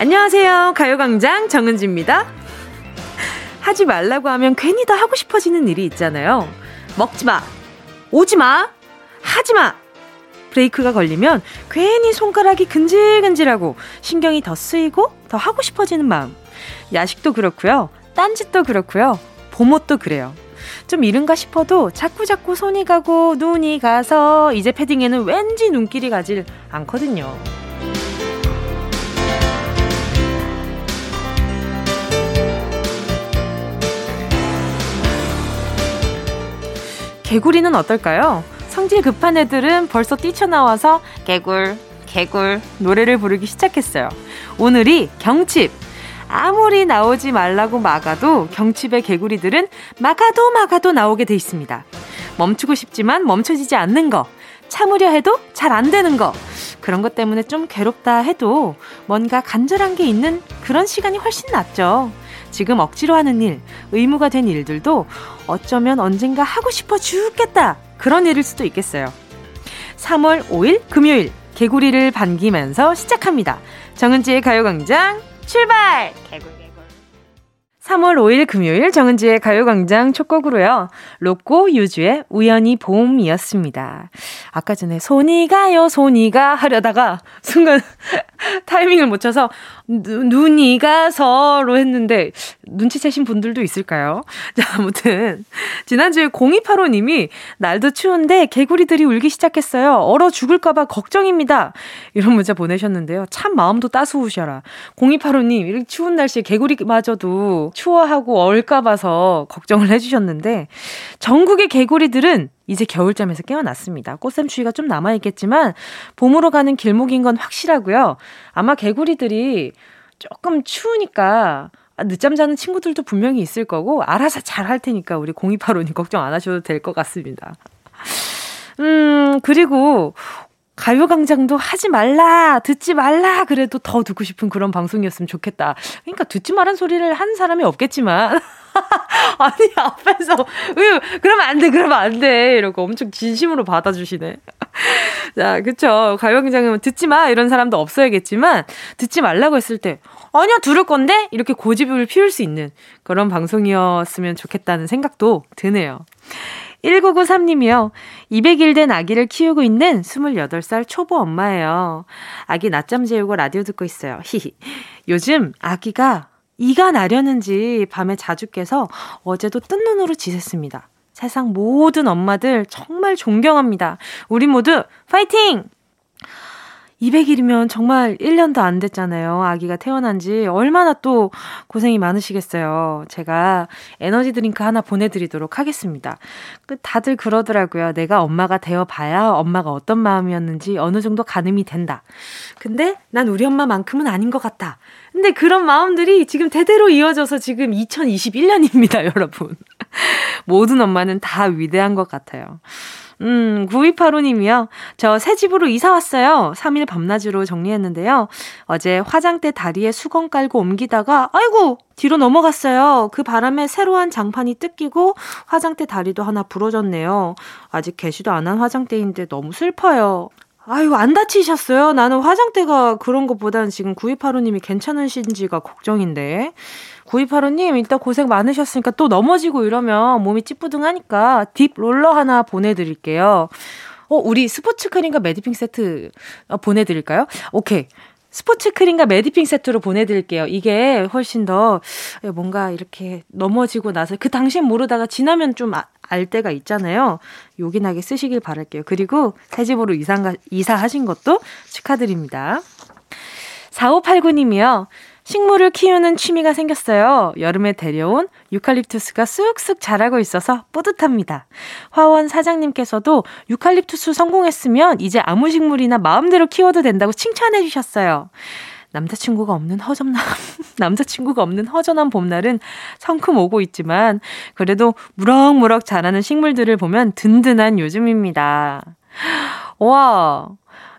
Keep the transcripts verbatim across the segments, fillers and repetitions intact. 안녕하세요. 가요광장 정은지입니다. 하지 말라고 하면 괜히 더 하고 싶어지는 일이 있잖아요. 먹지 마, 오지 마, 하지 마. 브레이크가 걸리면 괜히 손가락이 근질근질하고 신경이 더 쓰이고 더 하고 싶어지는 마음. 야식도 그렇고요. 딴짓도 그렇고요. 봄옷도 그래요. 좀 이른가 싶어도 자꾸자꾸 손이 가고 눈이 가서 이제 패딩에는 왠지 눈길이 가질 않거든요. 개구리는 어떨까요? 성질 급한 애들은 벌써 뛰쳐나와서 개굴, 개굴 노래를 부르기 시작했어요. 오늘이 경칩! 아무리 나오지 말라고 막아도 경칩의 개구리들은 막아도 막아도 나오게 돼 있습니다. 멈추고 싶지만 멈춰지지 않는 거, 참으려 해도 잘 안 되는 거, 그런 것 때문에 좀 괴롭다 해도 뭔가 간절한 게 있는 그런 시간이 훨씬 낫죠. 지금 억지로 하는 일, 의무가 된 일들도 어쩌면 언젠가 하고 싶어 죽겠다 그런 일일 수도 있겠어요. 삼월 오일 금요일, 개구리를 반기면서 시작합니다. 정은지의 가요광장 출발! 개굴, 개굴. 삼월 오일 금요일, 정은지의 가요광장 첫 곡으로요, 로꼬 유주의 우연히 봄이었습니다. 아까 전에 손이 가요 손이 가 하려다가 순간 타이밍을 못 쳐서 누, 눈이 가서로 했는데 눈치채신 분들도 있을까요? 자, 아무튼 지난주에 공이팔오님이 날도 추운데 개구리들이 울기 시작했어요. 얼어 죽을까봐 걱정입니다. 이런 문자 보내셨는데요. 참 마음도 따스우셔라. 공이팔오님, 이렇게 추운 날씨에 개구리마저도 추워하고 얼까봐서 걱정을 해주셨는데, 전국의 개구리들은 이제 겨울잠에서 깨어났습니다. 꽃샘추위가 좀 남아있겠지만 봄으로 가는 길목인 건 확실하고요. 아마 개구리들이 조금 추우니까 늦잠 자는 친구들도 분명히 있을 거고 알아서 잘 할 테니까 우리 공이팔오님 걱정 안 하셔도 될 것 같습니다. 음, 그리고 가요광장도 하지 말라, 듣지 말라, 그래도 더 듣고 싶은 그런 방송이었으면 좋겠다. 그러니까 듣지 말란 소리를 한 사람이 없겠지만 아니, 앞에서 그러면 안 돼, 그러면 안 돼 이러고 엄청 진심으로 받아주시네. 자, 그쵸. 가요광장은 듣지 마 이런 사람도 없어야겠지만, 듣지 말라고 했을 때 아니야, 들을 건데? 이렇게 고집을 피울 수 있는 그런 방송이었으면 좋겠다는 생각도 드네요. 일구구삼님이요. 이백일 된 아기를 키우고 있는 스물여덟 살 초보 엄마예요. 아기 낮잠 재우고 라디오 듣고 있어요. 히히. 요즘 아기가 이가 나려는지 밤에 자주 깨서 어제도 뜬 눈으로 지샜습니다. 세상 모든 엄마들 정말 존경합니다. 우리 모두 파이팅! 이백일이면 정말 일 년도 안 됐잖아요. 아기가 태어난 지 얼마나 또 고생이 많으시겠어요. 제가 에너지 드링크 하나 보내드리도록 하겠습니다. 다들 그러더라고요. 내가 엄마가 되어봐야 엄마가 어떤 마음이었는지 어느 정도 가늠이 된다. 근데 난 우리 엄마만큼은 아닌 것 같다. 근데 그런 마음들이 지금 대대로 이어져서 지금 이천이십일년입니다, 여러분. 모든 엄마는 다 위대한 것 같아요. 음, 구이팔오님이요. 저 새 집으로 이사 왔어요. 삼일 밤낮으로 정리했는데요. 어제 화장대 다리에 수건 깔고 옮기다가 아이고! 뒤로 넘어갔어요. 그 바람에 새로운 장판이 뜯기고 화장대 다리도 하나 부러졌네요. 아직 개시도 안 한 화장대인데 너무 슬퍼요. 아유, 안 다치셨어요? 나는 화장대가 그런 것보다는 지금 구이팔오님이 괜찮으신지가 걱정인데. 구이팔오님, 일단 고생 많으셨으니까 또 넘어지고 이러면 몸이 찌뿌둥하니까 딥 롤러 하나 보내드릴게요. 어, 우리 스포츠 크림과 매디핑 세트 보내드릴까요? 오케이. 스포츠 크림과 매디핑 세트로 보내드릴게요. 이게 훨씬 더 뭔가 이렇게 넘어지고 나서 그 당시엔 모르다가 지나면 좀 아, 알 때가 있잖아요. 요긴하게 쓰시길 바랄게요. 그리고 새 집으로 이사, 이사하신 것도 축하드립니다. 사오팔구님이요. 식물을 키우는 취미가 생겼어요. 여름에 데려온 유칼립투스가 쑥쑥 자라고 있어서 뿌듯합니다. 화원 사장님께서도 유칼립투스 성공했으면 이제 아무 식물이나 마음대로 키워도 된다고 칭찬해 주셨어요. 남자친구가 없는 허전한, 남자친구가 없는 허전한 봄날은 성큼 오고 있지만 그래도 무럭무럭 자라는 식물들을 보면 든든한 요즘입니다. 와,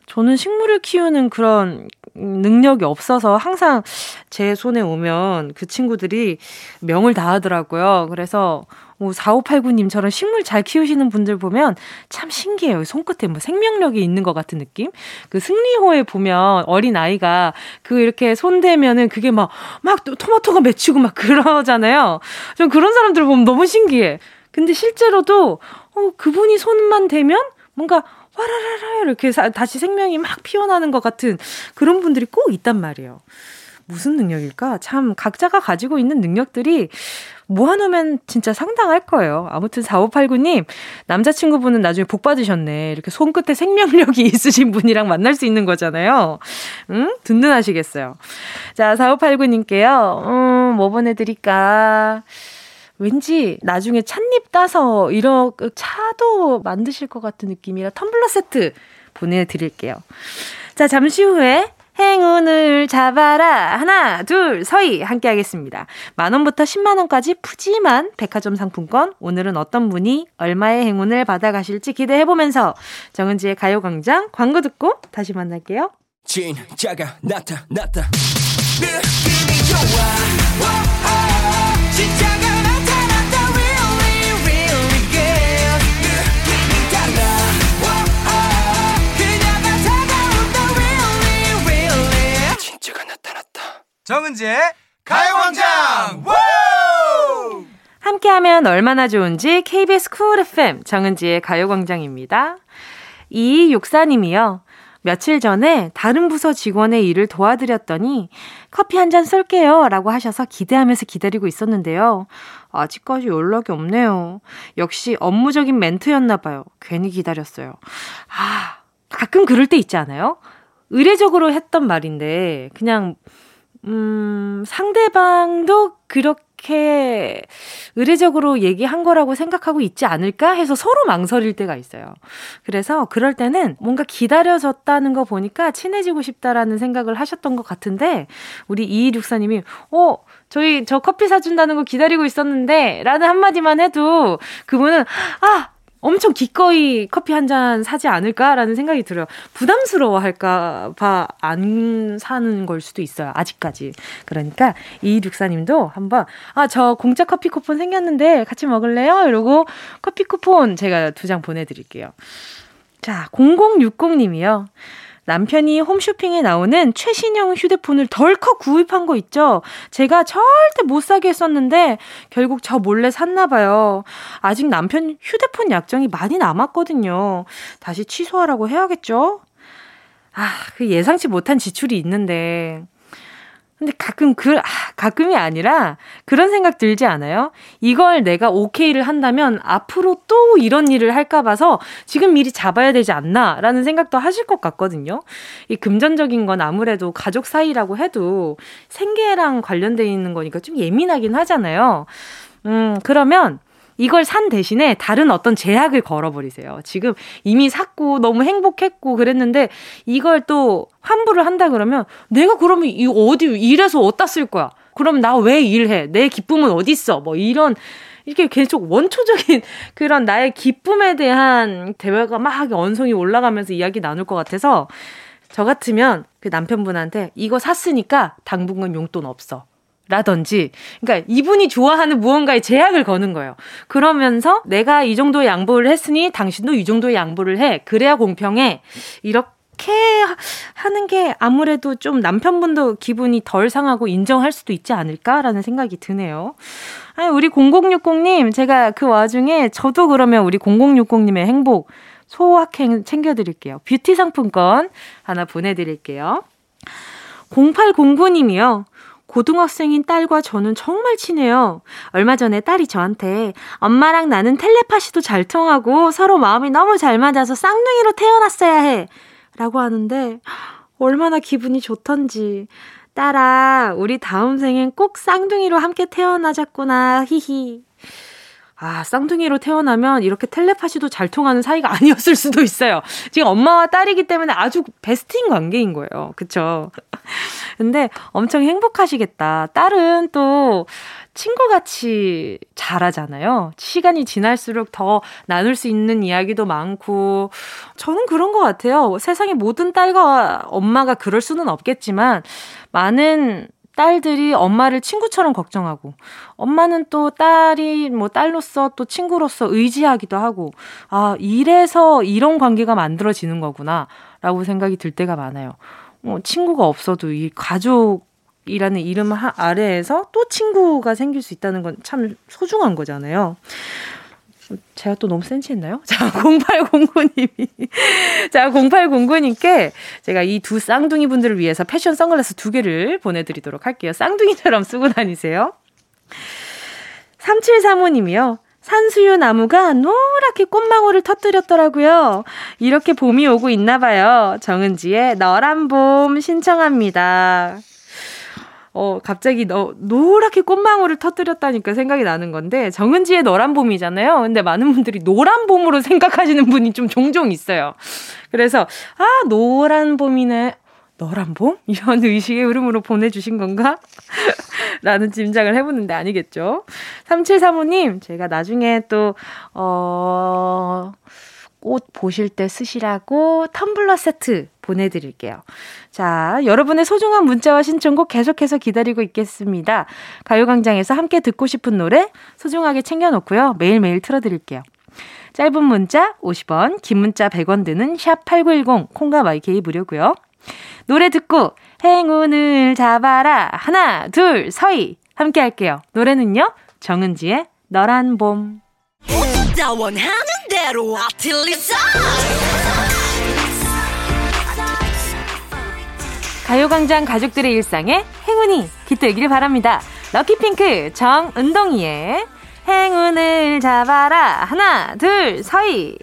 저는 식물을 키우는 그런 능력이 없어서 항상 제 손에 오면 그 친구들이 명을 다 하더라고요. 그래서 뭐 사오팔구님처럼 식물 잘 키우시는 분들 보면 참 신기해요. 손끝에 뭐 생명력이 있는 것 같은 느낌? 그 승리호에 보면 어린아이가 그 이렇게 손대면은 그게 막, 막 토마토가 맺히고 막 그러잖아요. 좀 그런 사람들 보면 너무 신기해. 근데 실제로도 어, 그분이 손만 대면 뭔가 와라라라 이렇게 다시 생명이 막 피어나는 것 같은 그런 분들이 꼭 있단 말이에요. 무슨 능력일까? 참 각자가 가지고 있는 능력들이 모아놓으면 진짜 상당할 거예요. 아무튼 사오팔구님 남자친구분은 나중에 복 받으셨네. 이렇게 손끝에 생명력이 있으신 분이랑 만날 수 있는 거잖아요. 응? 든든하시겠어요. 자, 사오팔구님께요. 음, 뭐 보내드릴까? 왠지 나중에 찻잎 따서 이런 차도 만드실 것 같은 느낌이라 텀블러 세트 보내드릴게요. 자, 잠시 후에 행운을 잡아라 하나 둘 서희 함께 하겠습니다. 만원부터 십만원까지 푸짐한 백화점 상품권, 오늘은 어떤 분이 얼마의 행운을 받아가실지 기대해보면서 정은지의 가요광장 광고 듣고 다시 만날게요. 진짜가 나타났다. 느낌이 좋아. 진짜가 나타났다. Really really good. 느낌이 달라. 정은지의 가요광장 함께하면 얼마나 좋은지 케이비에스 쿨 에프엠 정은지의 가요광장입니다. 이이육사님이요. 며칠 전에 다른 부서 직원의 일을 도와드렸더니 커피 한 잔 쏠게요 라고 하셔서 기대하면서 기다리고 있었는데요. 아직까지 연락이 없네요. 역시 업무적인 멘트였나 봐요. 괜히 기다렸어요. 아, 가끔 그럴 때 있지 않아요? 의례적으로 했던 말인데 그냥 음, 상대방도 그렇게 의례적으로 얘기한 거라고 생각하고 있지 않을까 해서 서로 망설일 때가 있어요. 그래서 그럴 때는 뭔가 기다려졌다는 거 보니까 친해지고 싶다라는 생각을 하셨던 것 같은데, 우리 이이육사님이 어, 저희 저 커피 사준다는 거 기다리고 있었는데 라는 한마디만 해도 그분은 아! 엄청 기꺼이 커피 한 잔 사지 않을까라는 생각이 들어요. 부담스러워할까 봐 안 사는 걸 수도 있어요, 아직까지. 그러니까 이이육사님도 한번 아, 저 공짜 커피 쿠폰 생겼는데 같이 먹을래요? 이러고 커피 쿠폰 제가 두 장 보내드릴게요. 자, 공공육공님이요. 남편이 홈쇼핑에 나오는 최신형 휴대폰을 덜컥 구입한 거 있죠? 제가 절대 못 사게 했었는데 결국 저 몰래 샀나 봐요. 아직 남편 휴대폰 약정이 많이 남았거든요. 다시 취소하라고 해야겠죠? 아, 그 예상치 못한 지출이 있는데. 근데 가끔 그, 아, 가끔이 아니라 그런 생각 들지 않아요? 이걸 내가 오케이를 한다면 앞으로 또 이런 일을 할까 봐서 지금 미리 잡아야 되지 않나 라는 생각도 하실 것 같거든요. 이 금전적인 건 아무래도 가족 사이라고 해도 생계랑 관련되어 있는 거니까 좀 예민하긴 하잖아요. 음, 그러면 이걸 산 대신에 다른 어떤 제약을 걸어버리세요. 지금 이미 샀고 너무 행복했고 그랬는데 이걸 또 환불을 한다 그러면 내가 그러면 이 어디 일해서 어디다 쓸 거야? 그럼 나 왜 일해? 내 기쁨은 어디 있어? 뭐 이런 이렇게 계속 원초적인 그런 나의 기쁨에 대한 대화가 막 언성이 올라가면서 이야기 나눌 것 같아서, 저 같으면 그 남편분한테 이거 샀으니까 당분간 용돈 없어. 라든지, 그러니까 이분이 좋아하는 무언가에 제약을 거는 거예요. 그러면서 내가 이 정도의 양보를 했으니 당신도 이 정도의 양보를 해. 그래야 공평해. 이렇게 하는 게 아무래도 좀 남편분도 기분이 덜 상하고 인정할 수도 있지 않을까라는 생각이 드네요. 아니, 우리 공공육공님, 제가 그 와중에 저도 그러면 우리 공공육공님의 행복 소확행 챙겨드릴게요. 뷰티 상품권 하나 보내드릴게요. 공팔공구님이요. 고등학생인 딸과 저는 정말 친해요. 얼마 전에 딸이 저한테 엄마랑 나는 텔레파시도 잘 통하고 서로 마음이 너무 잘 맞아서 쌍둥이로 태어났어야 해 라고 하는데 얼마나 기분이 좋던지. 딸아, 우리 다음 생엔 꼭 쌍둥이로 함께 태어나자꾸나. 히히. 아, 쌍둥이로 태어나면 이렇게 텔레파시도 잘 통하는 사이가 아니었을 수도 있어요. 지금 엄마와 딸이기 때문에 아주 베스트인 관계인 거예요. 그쵸? 근데 엄청 행복하시겠다. 딸은 또 친구같이 잘하잖아요. 시간이 지날수록 더 나눌 수 있는 이야기도 많고, 저는 그런 것 같아요. 세상에 모든 딸과 엄마가 그럴 수는 없겠지만 많은 딸들이 엄마를 친구처럼 걱정하고, 엄마는 또 딸이 뭐 딸로서 또 친구로서 의지하기도 하고, 아, 이래서 이런 관계가 만들어지는 거구나 라고 생각이 들 때가 많아요. 어, 친구가 없어도 이 가족이라는 이름 아래에서 또 친구가 생길 수 있다는 건 참 소중한 거잖아요. 제가 또 너무 센치했나요? 자, 공팔공구 님이. 자, 공팔공구 님께 제가 이 두 쌍둥이 분들을 위해서 패션 선글라스 두 개를 보내드리도록 할게요. 쌍둥이처럼 쓰고 다니세요. 삼칠삼오 님이요. 산수유 나무가 노랗게 꽃망울을 터뜨렸더라고요. 이렇게 봄이 오고 있나 봐요. 정은지의 너란 봄 신청합니다. 어, 갑자기 너, 노랗게 꽃망울을 터뜨렸다니까 생각이 나는 건데, 정은지의 너란 봄이잖아요. 근데 많은 분들이 노란 봄으로 생각하시는 분이 좀 종종 있어요. 그래서 아, 노란 봄이네, 너란 봄? 이런 의식의 흐름으로 보내주신 건가? 라는 짐작을 해보는데 아니겠죠. 삼칠삼오 님, 제가 나중에 또 어... 꽃 보실 때 쓰시라고 텀블러 세트 보내드릴게요. 자, 여러분의 소중한 문자와 신청곡 계속해서 기다리고 있겠습니다. 가요광장에서 함께 듣고 싶은 노래 소중하게 챙겨놓고요. 매일매일 틀어드릴게요. 짧은 문자 오십 원, 긴 문자 백 원 드는 샵 팔구일공, 콩과 와이케이 무료고요. 노래 듣고 행운을 잡아라, 하나, 둘, 서희 함께 할게요. 노래는요, 정은지의 너란 봄. 나 원하는 대로 아틀리사. 가요광장 가족들의 일상에 행운이 깃들길 바랍니다. 럭키핑크 정은동이의 행운을 잡아라, 하나, 둘, 서희.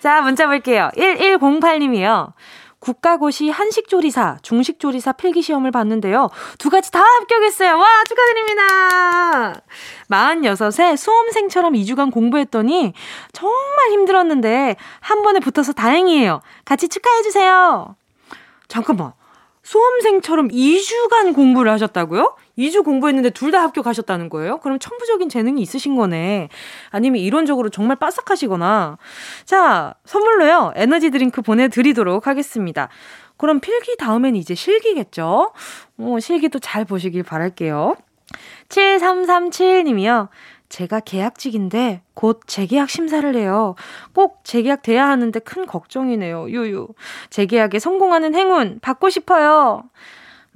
자, 문자 볼게요. 일일공팔 님이요. 국가고시 한식조리사, 중식조리사 필기시험을 봤는데요. 두 가지 다 합격했어요. 와, 축하드립니다. 마흔여섯에 수험생처럼 이 주간 공부했더니 정말 힘들었는데 한 번에 붙어서 다행이에요. 같이 축하해주세요. 잠깐만, 수험생처럼 이 주간 공부를 하셨다고요? 이 주 공부했는데 둘 다 합격하셨다는 거예요? 그럼 천부적인 재능이 있으신 거네. 아니면 이론적으로 정말 빠삭하시거나. 자, 선물로요, 에너지 드링크 보내드리도록 하겠습니다. 그럼 필기 다음엔 이제 실기겠죠? 어, 실기도 잘 보시길 바랄게요. 칠삼삼칠 님이요. 제가 계약직인데 곧 재계약 심사를 해요. 꼭 재계약돼야 하는데 큰 걱정이네요. 유유. 재계약에 성공하는 행운 받고 싶어요.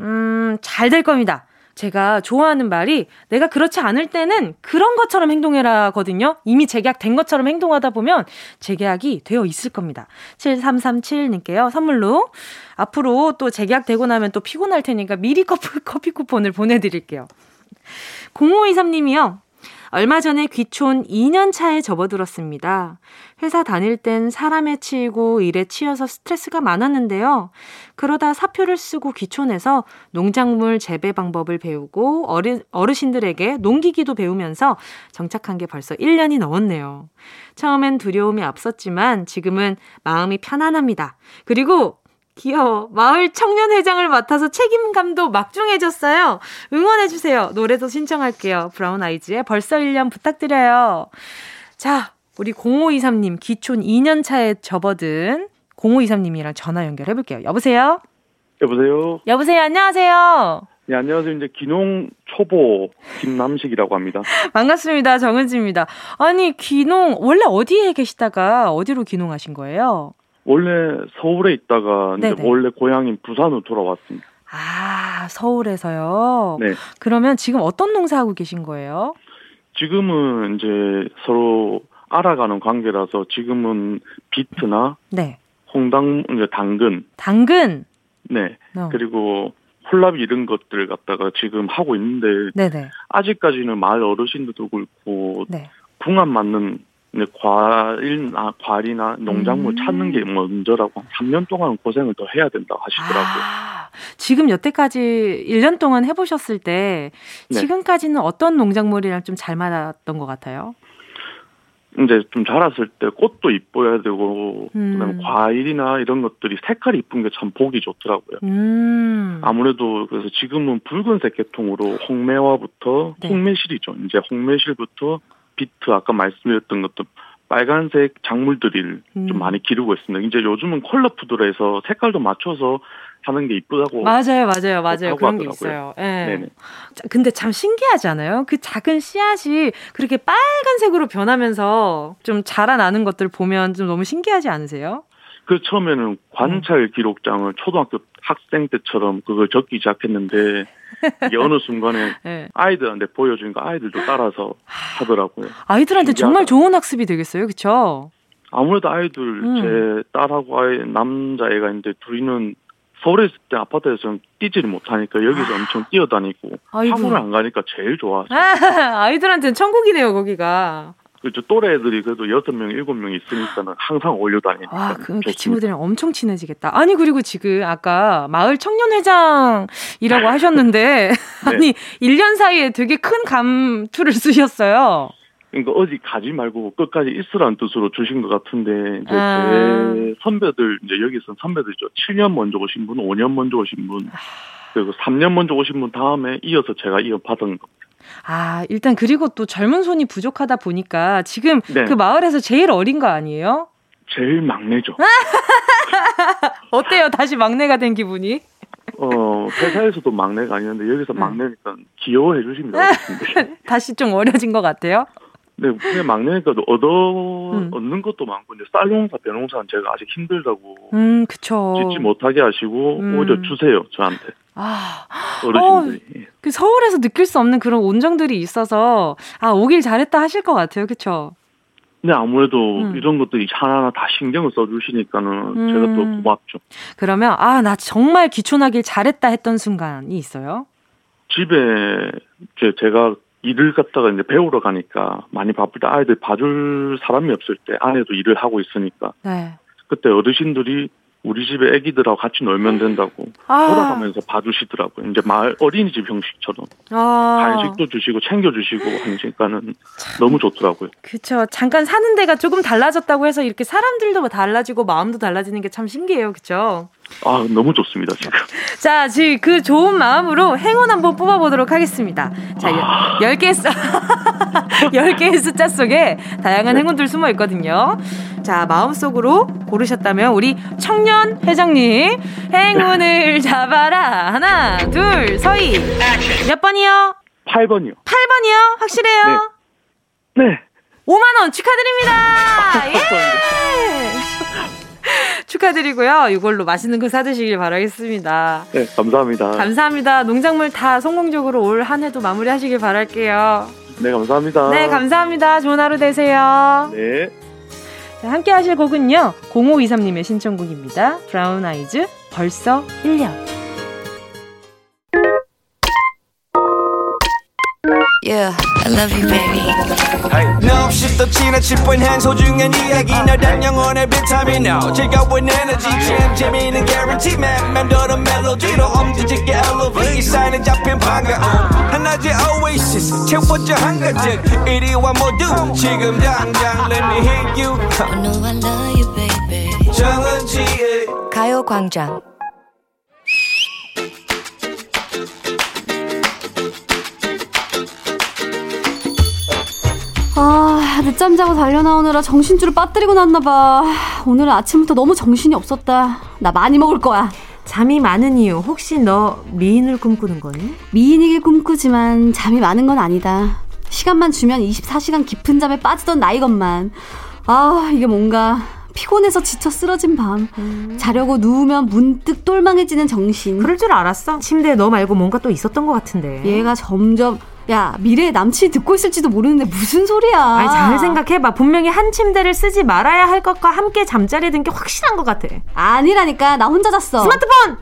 음, 잘 될 겁니다. 제가 좋아하는 말이 내가 그렇지 않을 때는 그런 것처럼 행동해라거든요. 이미 재계약된 것처럼 행동하다 보면 재계약이 되어 있을 겁니다. 칠삼삼칠 님께요. 선물로 앞으로 또 재계약되고 나면 또 피곤할 테니까 미리 커피, 커피 쿠폰을 보내드릴게요. 공오이삼 님이요. 얼마 전에 귀촌 이 년 차에 접어들었습니다. 회사 다닐 땐 사람에 치이고 일에 치여서 스트레스가 많았는데요. 그러다 사표를 쓰고 귀촌해서 농작물 재배 방법을 배우고 어르, 어르신들에게 농기기도 배우면서 정착한 게 벌써 일 년이 넘었네요. 처음엔 두려움이 앞섰지만 지금은 마음이 편안합니다. 그리고 귀여워. 마을 청년회장을 맡아서 책임감도 막중해졌어요. 응원해주세요. 노래도 신청할게요. 브라운 아이즈의 벌써 일 년 부탁드려요. 자, 우리 공오이삼 님, 기촌 이 년 차에 접어든 공오이삼 님이랑 전화 연결해볼게요. 여보세요? 여보세요? 여보세요? 안녕하세요? 네, 안녕하세요. 이제 귀농 초보 김남식이라고 합니다. 반갑습니다. 정은지입니다. 아니, 귀농, 원래 어디에 계시다가 어디로 귀농하신 거예요? 원래 서울에 있다가 이제 원래 고향인 부산으로 돌아왔습니다. 아, 서울에서요? 네. 그러면 지금 어떤 농사하고 계신 거예요? 지금은 이제 서로 알아가는 관계라서 지금은 비트나 네. 홍당, 이제 당근. 당근? 네. 어. 그리고 콜라비 이런 것들 갖다가 지금 하고 있는데 네네. 아직까지는 마을 어르신들도 그렇고 네. 궁합 맞는 근데 과일나, 과리나 농작물 음. 찾는 게 먼저라고 삼 년 동안 고생을 더 해야 된다고 하시더라고요. 아, 지금 여태까지 일 년 동안 해보셨을 때 네. 지금까지는 어떤 농작물이랑 좀 잘 맞았던 것 같아요? 이제 좀 자랐을 때 꽃도 이뻐야 되고 음. 그다음에 과일이나 이런 것들이 색깔이 이쁜 게 참 보기 좋더라고요. 음. 아무래도 그래서 지금은 붉은색 계통으로 홍매화부터 네. 홍매실이죠. 이제 홍매실부터 비트 아까 말씀드렸던 것도 빨간색 작물들을 음. 좀 많이 기르고 있습니다. 이제 요즘은 컬러 푸드라해서 색깔도 맞춰서 하는 게 이쁘다고. 맞아요, 맞아요, 맞아요. 그런 하더라고요. 게 있어요. 네. 네네. 근데 참 신기하지 않아요? 그 작은 씨앗이 그렇게 빨간색으로 변하면서 좀 자라나는 것들 보면 좀 너무 신기하지 않으세요? 그 처음에는 관찰 기록장을 초등학교 학생 때처럼 그걸 적기 시작했는데 이게 어느 순간에 네. 아이들한테 보여주니까 아이들도 따라서 하더라고요. 아이들한테 신기하다. 정말 좋은 학습이 되겠어요, 그렇죠? 아무래도 아이들 음. 제 딸하고 아이 남자애가 있는데 둘이는 서울에 있을 때 아파트에서 뛰지를 못하니까 여기서 아. 엄청 뛰어다니고 학원을 안 가니까 제일 좋아하죠. 아, 아이들한테는 천국이네요, 거기가. 그렇죠. 또래 애들이 그래도 여섯 명, 일곱 명 있으니까 항상 올려다니니까. 아, 그럼 그 친구들이랑 엄청 친해지겠다. 아니, 그리고 지금 아까 마을 청년회장이라고 하셨는데, 네. 아니, 일 년 사이에 되게 큰 감투를 쓰셨어요. 그러니까 어디 가지 말고 끝까지 있으라는 뜻으로 주신 것 같은데, 이제 아. 제 선배들, 이제 여기선 선배들이죠. 칠 년 먼저 오신 분, 오 년 먼저 오신 분, 그리고 삼 년 먼저 오신 분 다음에 이어서 제가 이어받은 겁니다. 아, 일단 그리고 또 젊은 손이 부족하다 보니까 지금 네. 그 마을에서 제일 어린 거 아니에요? 제일 막내죠. 어때요? 다시 막내가 된 기분이? 어, 회사에서도 막내가 아니었는데 여기서 막내니까 귀여워해 주십니다. 다시 좀 어려진 것 같아요? 네, 그냥 막내니까 얻어, 음. 얻는 것도 많고, 이제 쌀 농사, 벼 농사는 제가 아직 힘들다고. 음, 그쵸. 짓지 못하게 하시고, 음. 오히려 주세요, 저한테. 아, 어르신들이. 어, 그 서울에서 느낄 수 없는 그런 온정들이 있어서, 아, 오길 잘했다 하실 것 같아요, 그쵸? 네, 아무래도 음. 이런 것들이 하나하나 다 신경을 써주시니까는 음. 제가 또 고맙죠. 그러면, 아, 나 정말 귀촌하길 잘했다 했던 순간이 있어요? 집에, 제, 제가, 일을 갖다가 이제 배우러 가니까 많이 바쁠 때 아이들 봐줄 사람이 없을 때 아내도 일을 하고 있으니까 네. 그때 어르신들이 우리 집에 아기들하고 같이 놀면 된다고 아. 돌아가면서 봐주시더라고요. 이제 마을 어린이집 형식처럼 아. 간식도 주시고 챙겨주시고 하니까는 너무 좋더라고요. 그렇죠. 잠깐 사는 데가 조금 달라졌다고 해서 이렇게 사람들도 달라지고 마음도 달라지는 게 참 신기해요. 그렇죠? 아, 너무 좋습니다, 지금. 자, 지금 그 좋은 마음으로 행운 한번 뽑아보도록 하겠습니다. 자, 아... 열 개의 숫자, 열 개의 숫자 속에 다양한 네. 행운들 숨어 있거든요. 자, 마음속으로 고르셨다면 우리 청년 회장님, 행운을 잡아라. 하나, 둘, 서희. 몇 번이요? 팔 번이요. 팔 번이요? 확실해요? 네. 네. 오만 원 축하드립니다. 예! 축하드리고요. 이걸로 맛있는 거 사드시길 바라겠습니다. 네, 감사합니다. 감사합니다. 농작물 다 성공적으로 올 한 해도 마무리하시길 바랄게요. 네, 감사합니다. 네, 감사합니다. 좋은 하루 되세요. 네. 자, 함께 하실 곡은요. 공오이삼님의 신청곡입니다. 브라운 아이즈 벌써 일 년. Yeah, I love you, baby. No, she's the china chip when hands hold you and you eggy. No, damn, young on every time you know. Check out with energy, champ, Jimmy, and guarantee, man. Man, do the melody, no, um, did you get elevated? Sign and jump in, panga. And now you oasis, check what your hunger check. eighty-one more doom, chick em down, down, let me hit you. I know I love you, baby. 정은지, eh. 가요광장. 아, 늦잠 자고 달려나오느라 정신줄을 빠뜨리고 났나봐. 오늘 아침부터 너무 정신이 없었다. 나 많이 먹을 거야. 잠이 많은 이유, 혹시 너 미인을 꿈꾸는 거니? 미인이길 꿈꾸지만 잠이 많은 건 아니다. 시간만 주면 이십사 시간 깊은 잠에 빠지던 나이건만. 아, 이게 뭔가 피곤해서 지쳐 쓰러진 밤. 음. 자려고 누우면 문득 똘망해지는 정신. 그럴 줄 알았어? 침대에 너 말고 뭔가 또 있었던 것 같은데. 얘가 점점... 야, 미래의 남친이 듣고 있을지도 모르는데 무슨 소리야. 아니, 잘 생각해봐. 분명히 한 침대를 쓰지 말아야 할 것과 함께 잠자리에 든 게 확실한 것 같아. 아니라니까. 나 혼자 잤어. 스마트폰!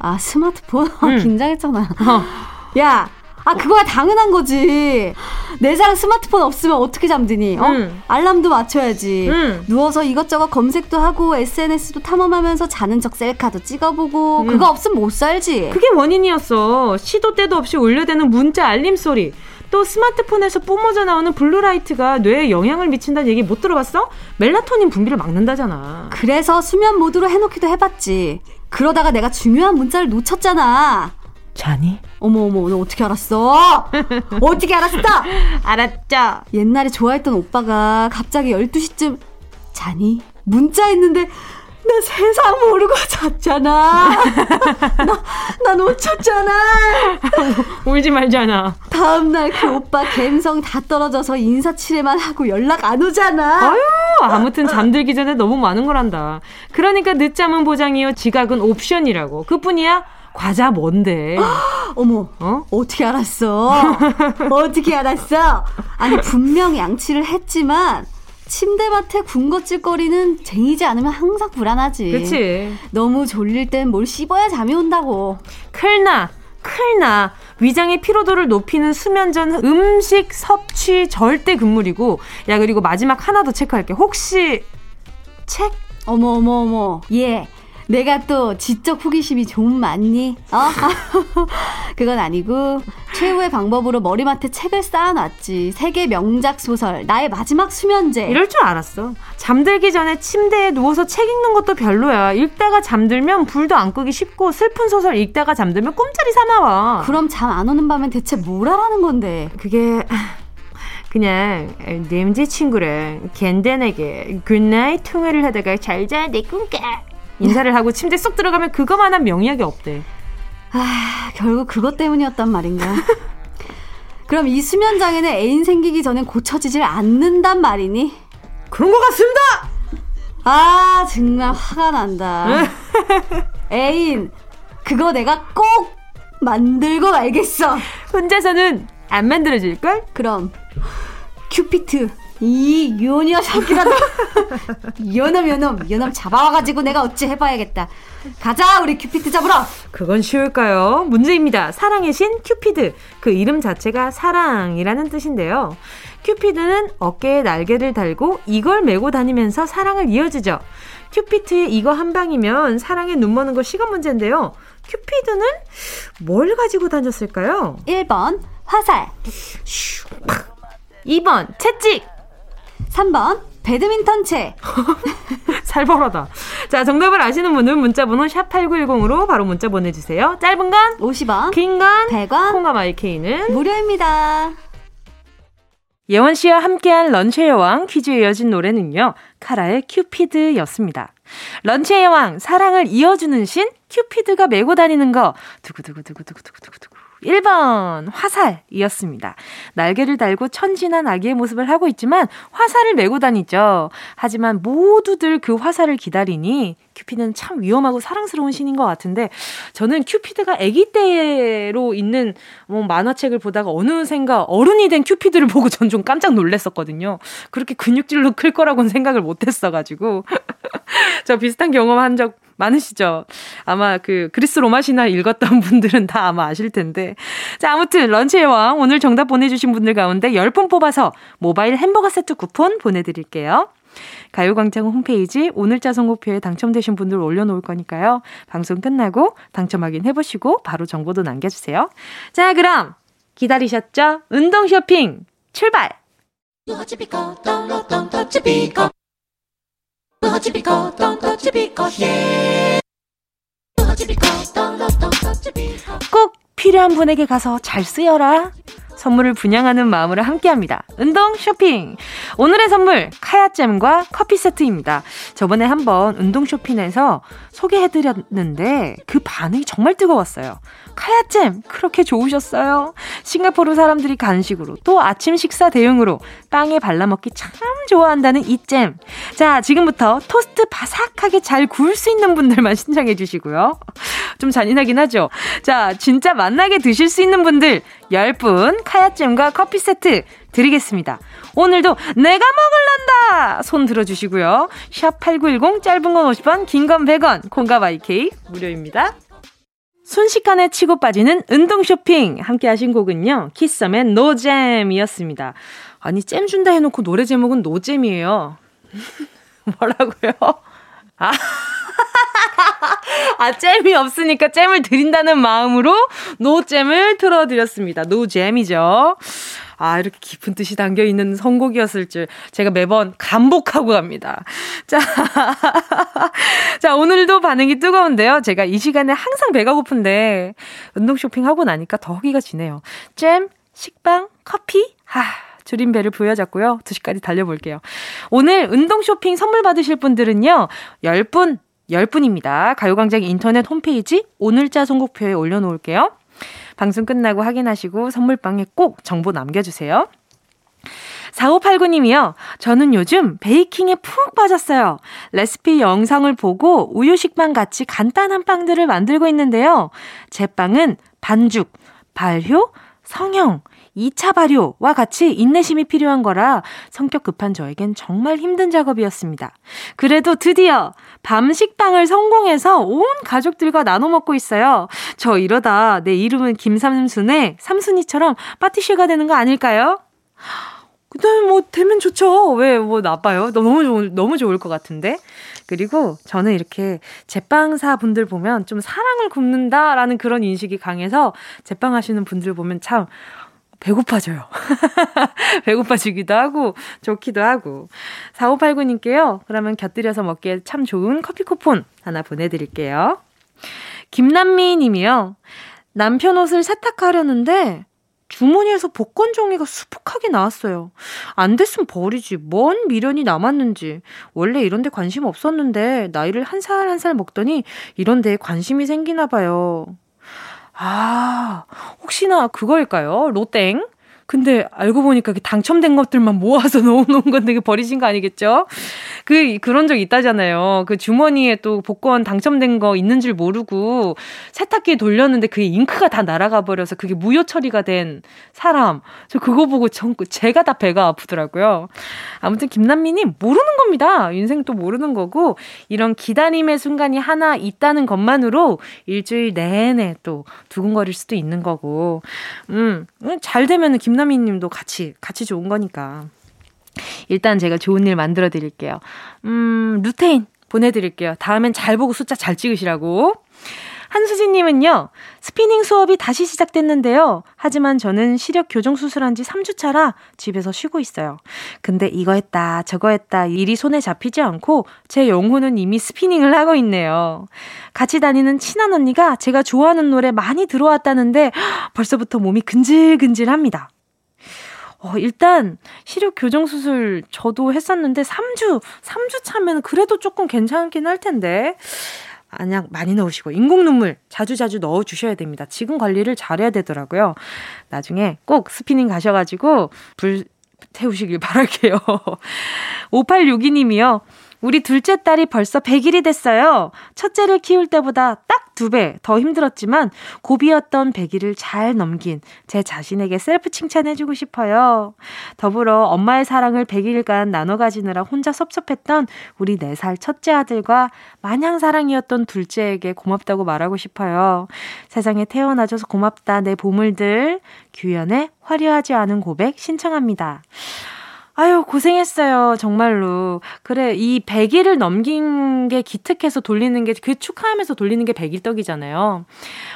아, 스마트폰? 응. 긴장했잖아. 어. 야, 아, 그거야 당연한 거지. 내 사랑 스마트폰 없으면 어떻게 잠드니? 어? 응. 알람도 맞춰야지. 응. 누워서 이것저것 검색도 하고 에스엔에스도 탐험하면서 자는 척 셀카도 찍어보고. 응. 그거 없으면 못 살지. 그게 원인이었어. 시도 때도 없이 울려대는 문자 알림 소리, 또 스마트폰에서 뿜어져 나오는 블루라이트가 뇌에 영향을 미친다는 얘기 못 들어봤어? 멜라토닌 분비를 막는다잖아. 그래서 수면 모드로 해놓기도 해봤지. 그러다가 내가 중요한 문자를 놓쳤잖아. 자니? 어머 어머 너 어떻게 알았어? 어떻게 알았어? 알았죠. 옛날에 좋아했던 오빠가 갑자기 열두 시쯤 자니? 문자했는데 나 세상 모르고 잤잖아. 나, 나 놓쳤잖아. 울지 말잖아. 다음날 그 오빠 갬성 다 떨어져서 인사치레만 하고 연락 안 오잖아. 아유, 아무튼 잠들기 전에 너무 많은 걸 한다. 그러니까 늦잠은 보장이요 지각은 옵션이라고. 그뿐이야. 과자 뭔데? 어머, 어? 어떻게 알았어? 어떻게 알았어? 아니 분명 양치를 했지만 침대밭에 군것질거리는 쟁이지 않으면 항상 불안하지. 그치. 너무 졸릴 땐 뭘 씹어야 잠이 온다고. 클나, 클나. 위장의 피로도를 높이는 수면 전 음식 섭취 절대 금물이고. 야, 그리고 마지막 하나 더 체크할게. 혹시 책? 어머 어머 어머. 예. 내가 또 지적 호기심이 좀 많니? 어? 그건 아니고 최후의 방법으로 머리맡에 책을 쌓아놨지. 세계 명작 소설, 나의 마지막 수면제. 이럴 줄 알았어. 잠들기 전에 침대에 누워서 책 읽는 것도 별로야. 읽다가 잠들면 불도 안 끄기 쉽고 슬픈 소설 읽다가 잠들면 꿈자리 사나워. 그럼 잠 안 오는 밤엔 대체 뭘 하라는 건데? 그게... 그냥 남자친구랑 겐덴에게 굿나잇 통화를 하다가 잘자 내 꿈까 인사를 하고 침대 쏙 들어가면 그거만한 명약이 없대. 아, 결국 그것 때문이었단 말인가. 그럼 이 수면장애는 애인 생기기 전엔 고쳐지질 않는단 말이니? 그런 것 같습니다. 아, 정말 화가 난다. 애인 그거 내가 꼭 만들고 말겠어. 혼자서는 안 만들어질걸? 그럼 큐피트 이 요녀 샤키라도 요놈 요놈 요놈 잡아와가지고 내가 어찌 해봐야겠다. 가자 우리 큐피드 잡으러. 그건 쉬울까요? 문제입니다. 사랑의 신 큐피드. 그 이름 자체가 사랑이라는 뜻인데요. 큐피드는 어깨에 날개를 달고 이걸 메고 다니면서 사랑을 이어주죠. 큐피트의 이거 한 방이면 사랑에 눈머는 거 시간 문제인데요. 큐피드는 뭘 가지고 다녔을까요? 일 번 화살, 이 번 채찍, 삼 번 배드민턴 채. 살벌하다. 자, 정답을 아시는 분은 문자번호 샵팔구일공으로 바로 문자 보내주세요. 짧은 건 오십 원, 긴 건 백 원, 콩과 마이케이는 무료입니다. 예원씨와 함께한 런치의 여왕 퀴즈에 이어진 노래는요, 카라의 큐피드였습니다. 런치의 여왕, 사랑을 이어주는 신 큐피드가 메고 다니는 거 두구두구두구두구두구두구 일 번 화살이었습니다. 날개를 달고 천진한 아기의 모습을 하고 있지만 화살을 메고 다니죠. 하지만 모두들 그 화살을 기다리니 큐피드는 참 위험하고 사랑스러운 신인 것 같은데, 저는 큐피드가 아기 때로 있는 뭐 만화책을 보다가 어느샌가 어른이 된 큐피드를 보고 전 좀 깜짝 놀랐었거든요. 그렇게 근육질로 클 거라고는 생각을 못했어가지고. 저 비슷한 경험한 적 많으시죠? 아마 그 그리스 로마 신화 읽었던 분들은 다 아마 아실 텐데. 자, 아무튼 런치의 왕 오늘 정답 보내주신 분들 가운데 십 분 뽑아서 모바일 햄버거 세트 쿠폰 보내드릴게요. 가요광장 홈페이지 오늘자 선곡표에 당첨되신 분들 올려놓을 거니까요. 방송 끝나고 당첨 확인해보시고 바로 정보도 남겨주세요. 자, 그럼 기다리셨죠? 운동 쇼핑 출발! 꼭 필요한 분에게 가서 잘 쓰여라. 선물을 분양하는 마음으로 함께합니다. 운동 쇼핑. 오늘의 선물 카야잼과 커피 세트입니다. 저번에 한번 운동 쇼핑에서 소개해드렸는데 그 반응이 정말 뜨거웠어요. 카야잼 그렇게 좋으셨어요? 싱가포르 사람들이 간식으로 또 아침 식사 대용으로 빵에 발라먹기 참 좋아한다는 이 잼. 자, 지금부터 토스트 바삭하게 잘 구울 수 있는 분들만 신청해 주시고요. 좀 잔인하긴 하죠. 자, 진짜 만나게 드실 수 있는 분들 십 분 카야잼과 커피 세트 드리겠습니다. 오늘도 내가 먹을란다! 손 들어주시고요. 샵팔구일공 짧은 건 오십 원, 긴 건 백 원, 콩과 와이케이 무료입니다. 순식간에 치고 빠지는 운동 쇼핑 함께 하신 곡은요, 키썸의 노잼이었습니다. 아니 잼 준다 해놓고 노래 제목은 노잼이에요. 뭐라고요? 아 아, 잼이 없으니까 잼을 드린다는 마음으로 노잼을 틀어드렸습니다. 노잼이죠. 아, 이렇게 깊은 뜻이 담겨있는 선곡이었을 줄 제가 매번 감복하고 갑니다. 자, 자, 오늘도 반응이 뜨거운데요. 제가 이 시간에 항상 배가 고픈데 운동 쇼핑하고 나니까 더 허기가 지네요. 잼, 식빵, 커피, 하... 줄임배를 보여줬고요. 두 시까지 달려볼게요. 오늘 운동 쇼핑 선물 받으실 분들은요. 십 분, 십 분입니다. 가요광장 인터넷 홈페이지 오늘자 선곡표에 올려놓을게요. 방송 끝나고 확인하시고 선물방에 꼭 정보 남겨주세요. 사오팔구 님이요. 저는 요즘 베이킹에 푹 빠졌어요. 레시피 영상을 보고 우유식빵 같이 간단한 빵들을 만들고 있는데요. 제 빵은 반죽, 발효, 성형, 이 차 발효와 같이 인내심이 필요한 거라 성격 급한 저에겐 정말 힘든 작업이었습니다. 그래도 드디어 밤식빵을 성공해서 온 가족들과 나눠 먹고 있어요. 저 이러다 내 이름은 김삼순의 삼순이처럼 파티쉐가 되는 거 아닐까요? 그다음에 뭐 되면 좋죠. 왜 뭐 나빠요? 너무 좋 너무 좋을 것 같은데. 그리고 저는 이렇게 제빵사 분들 보면 좀 사랑을 굽는다라는 그런 인식이 강해서 제빵하시는 분들 보면 참 배고파져요. 배고파지기도 하고 좋기도 하고. 사오팔구 님께요. 그러면 곁들여서 먹기에 참 좋은 커피 쿠폰 하나 보내드릴게요. 김남미 님이요. 남편 옷을 세탁하려는데 주머니에서 복권 종이가 수북하게 나왔어요. 안 됐으면 버리지. 뭔 미련이 남았는지. 원래 이런 데 관심 없었는데 나이를 한 살 한 살 먹더니 이런 데에 관심이 생기나 봐요. 아, 혹시나 그거일까요? 로땡? 근데 알고 보니까 당첨된 것들만 모아서 넣어놓은 건데 버리신 거 아니겠죠? 그, 그런 적 있다잖아요. 그 주머니에 또 복권 당첨된 거 있는 줄 모르고 세탁기에 돌렸는데 그게 잉크가 다 날아가 버려서 그게 무효 처리가 된 사람. 저 그거 보고 전, 제가 다 배가 아프더라고요. 아무튼 김남미님 모르는 겁니다. 인생도 모르는 거고 이런 기다림의 순간이 하나 있다는 것만으로 일주일 내내 또 두근거릴 수도 있는 거고 음, 잘 되면은 김 김남희 님도 같이 같이 좋은 거니까 일단 제가 좋은 일 만들어 드릴게요. 음, 루테인 보내드릴게요. 다음엔 잘 보고 숫자 잘 찍으시라고. 한수진 님은요. 스피닝 수업이 다시 시작됐는데요. 하지만 저는 시력 교정 수술한 지 삼 주차라 집에서 쉬고 있어요. 근데 이거 했다 저거 했다 일이 손에 잡히지 않고 제 영혼은 이미 스피닝을 하고 있네요. 같이 다니는 친한 언니가 제가 좋아하는 노래 많이 들어왔다는데 벌써부터 몸이 근질근질합니다. 어, 일단 시력 교정 수술 저도 했었는데 삼 주, 삼 주 차면 그래도 조금 괜찮긴 할 텐데 안약 많이 넣으시고 인공 눈물 자주자주 넣어주셔야 됩니다. 지금 관리를 잘해야 되더라고요. 나중에 꼭 스피닝 가셔가지고 불 태우시길 바랄게요. 오팔육이 님이요. 우리 둘째 딸이 벌써 백 일이 됐어요. 첫째를 키울 때보다 딱 두 배 더 힘들었지만 고비였던 백 일을 잘 넘긴 제 자신에게 셀프 칭찬해주고 싶어요. 더불어 엄마의 사랑을 백 일간 나눠 가지느라 혼자 섭섭했던 우리 네 살 첫째 아들과 마냥 사랑이었던 둘째에게 고맙다고 말하고 싶어요. 세상에 태어나줘서 고맙다 내 보물들. 규현의 화려하지 않은 고백 신청합니다. 아유, 고생했어요. 정말로. 그래, 이 백 일을 넘긴 게 기특해서 돌리는 게, 그 축하하면서 돌리는 게 백 일 떡이잖아요.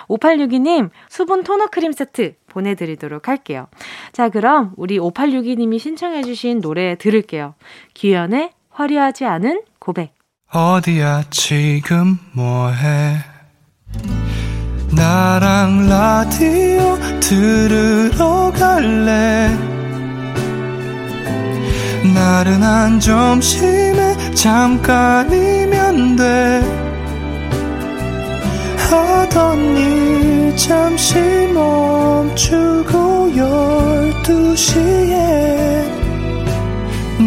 오팔육이 님, 수분 토너 크림 세트 보내드리도록 할게요. 자, 그럼 우리 오팔육이 님이 신청해주신 노래 들을게요. 기현의 화려하지 않은 고백. 어디야, 지금 뭐해? 나랑 라디오 들으러 갈래? 나른한 점심에 잠깐이면 돼. 하던 일 잠시 멈추고 열두 시에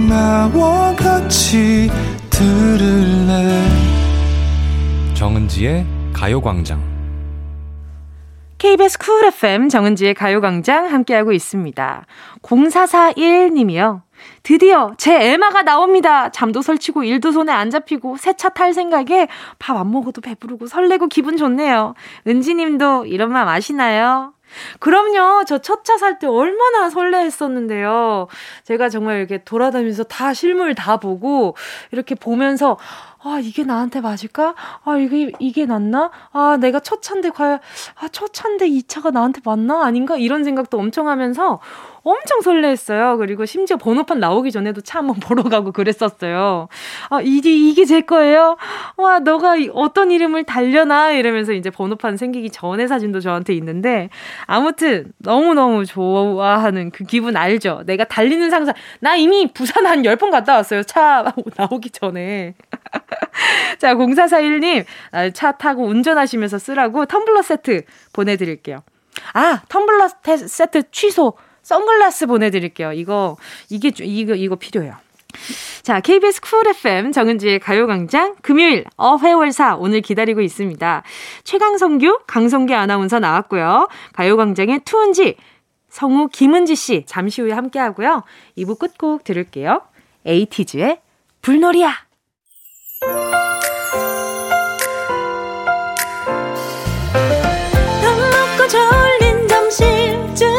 나와 같이 들을래. 정은지의 가요광장. 케이비에스 쿨 에프엠 정은지의 가요광장 함께하고 있습니다. 공사사일 님이요. 드디어 제 에마가 나옵니다. 잠도 설치고 일도 손에 안 잡히고 새차 탈 생각에 밥 안 먹어도 배부르고 설레고 기분 좋네요. 은지님도 이런 마음 아시나요? 그럼요. 저 첫 차 살 때 얼마나 설레했었는데요. 제가 정말 이렇게 돌아다니면서 다 실물 다 보고 이렇게 보면서 아, 이게 나한테 맞을까? 아, 이게, 이게 낫나? 아, 내가 첫 차인데 과연, 아, 첫 차인데 이 차가 나한테 맞나? 아닌가? 이런 생각도 엄청 하면서 엄청 설레했어요. 그리고 심지어 번호판 나오기 전에도 차 한번 보러 가고 그랬었어요. 아, 이게, 이게 제 거예요? 와, 너가 어떤 이름을 달려나? 이러면서 이제 번호판 생기기 전에 사진도 저한테 있는데, 아무튼 너무너무 좋아하는 그 기분 알죠? 내가 달리는 상상. 나 이미 부산 한 열 번 갔다 왔어요. 차 나오기 전에. 자, 공사사일 님, 차 타고 운전하시면서 쓰라고 텀블러 세트 보내드릴게요. 아, 텀블러 테, 세트 취소. 선글라스 보내드릴게요. 이거, 이게, 이거, 이거 필요해요. 자, 케이비에스 쿨 에프엠 정은지의 가요광장 금요일 어회월사 오늘 기다리고 있습니다. 최강성규, 강성규 아나운서 나왔고요. 가요광장의 투은지, 성우 김은지 씨 잠시 후에 함께하고요. 이 부 끝곡 들을게요. 에이티즈의 불놀이야. 밥 먹고 졸린 점심쯤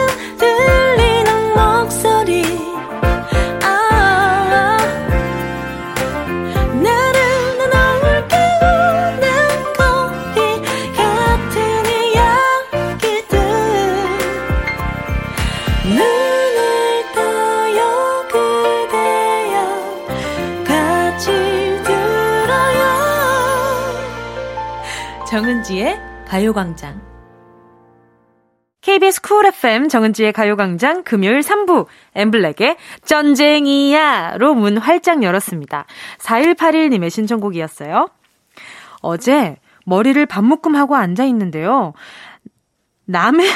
정은지의 가요광장 케이비에스 쿨 에프엠 정은지의 가요광장 금요일 삼 부 엠블랙의 전쟁이야로 문 활짝 열었습니다. 사일팔일 님의 신청곡이었어요. 어제 머리를 반묶음하고 앉아있는데요. 남의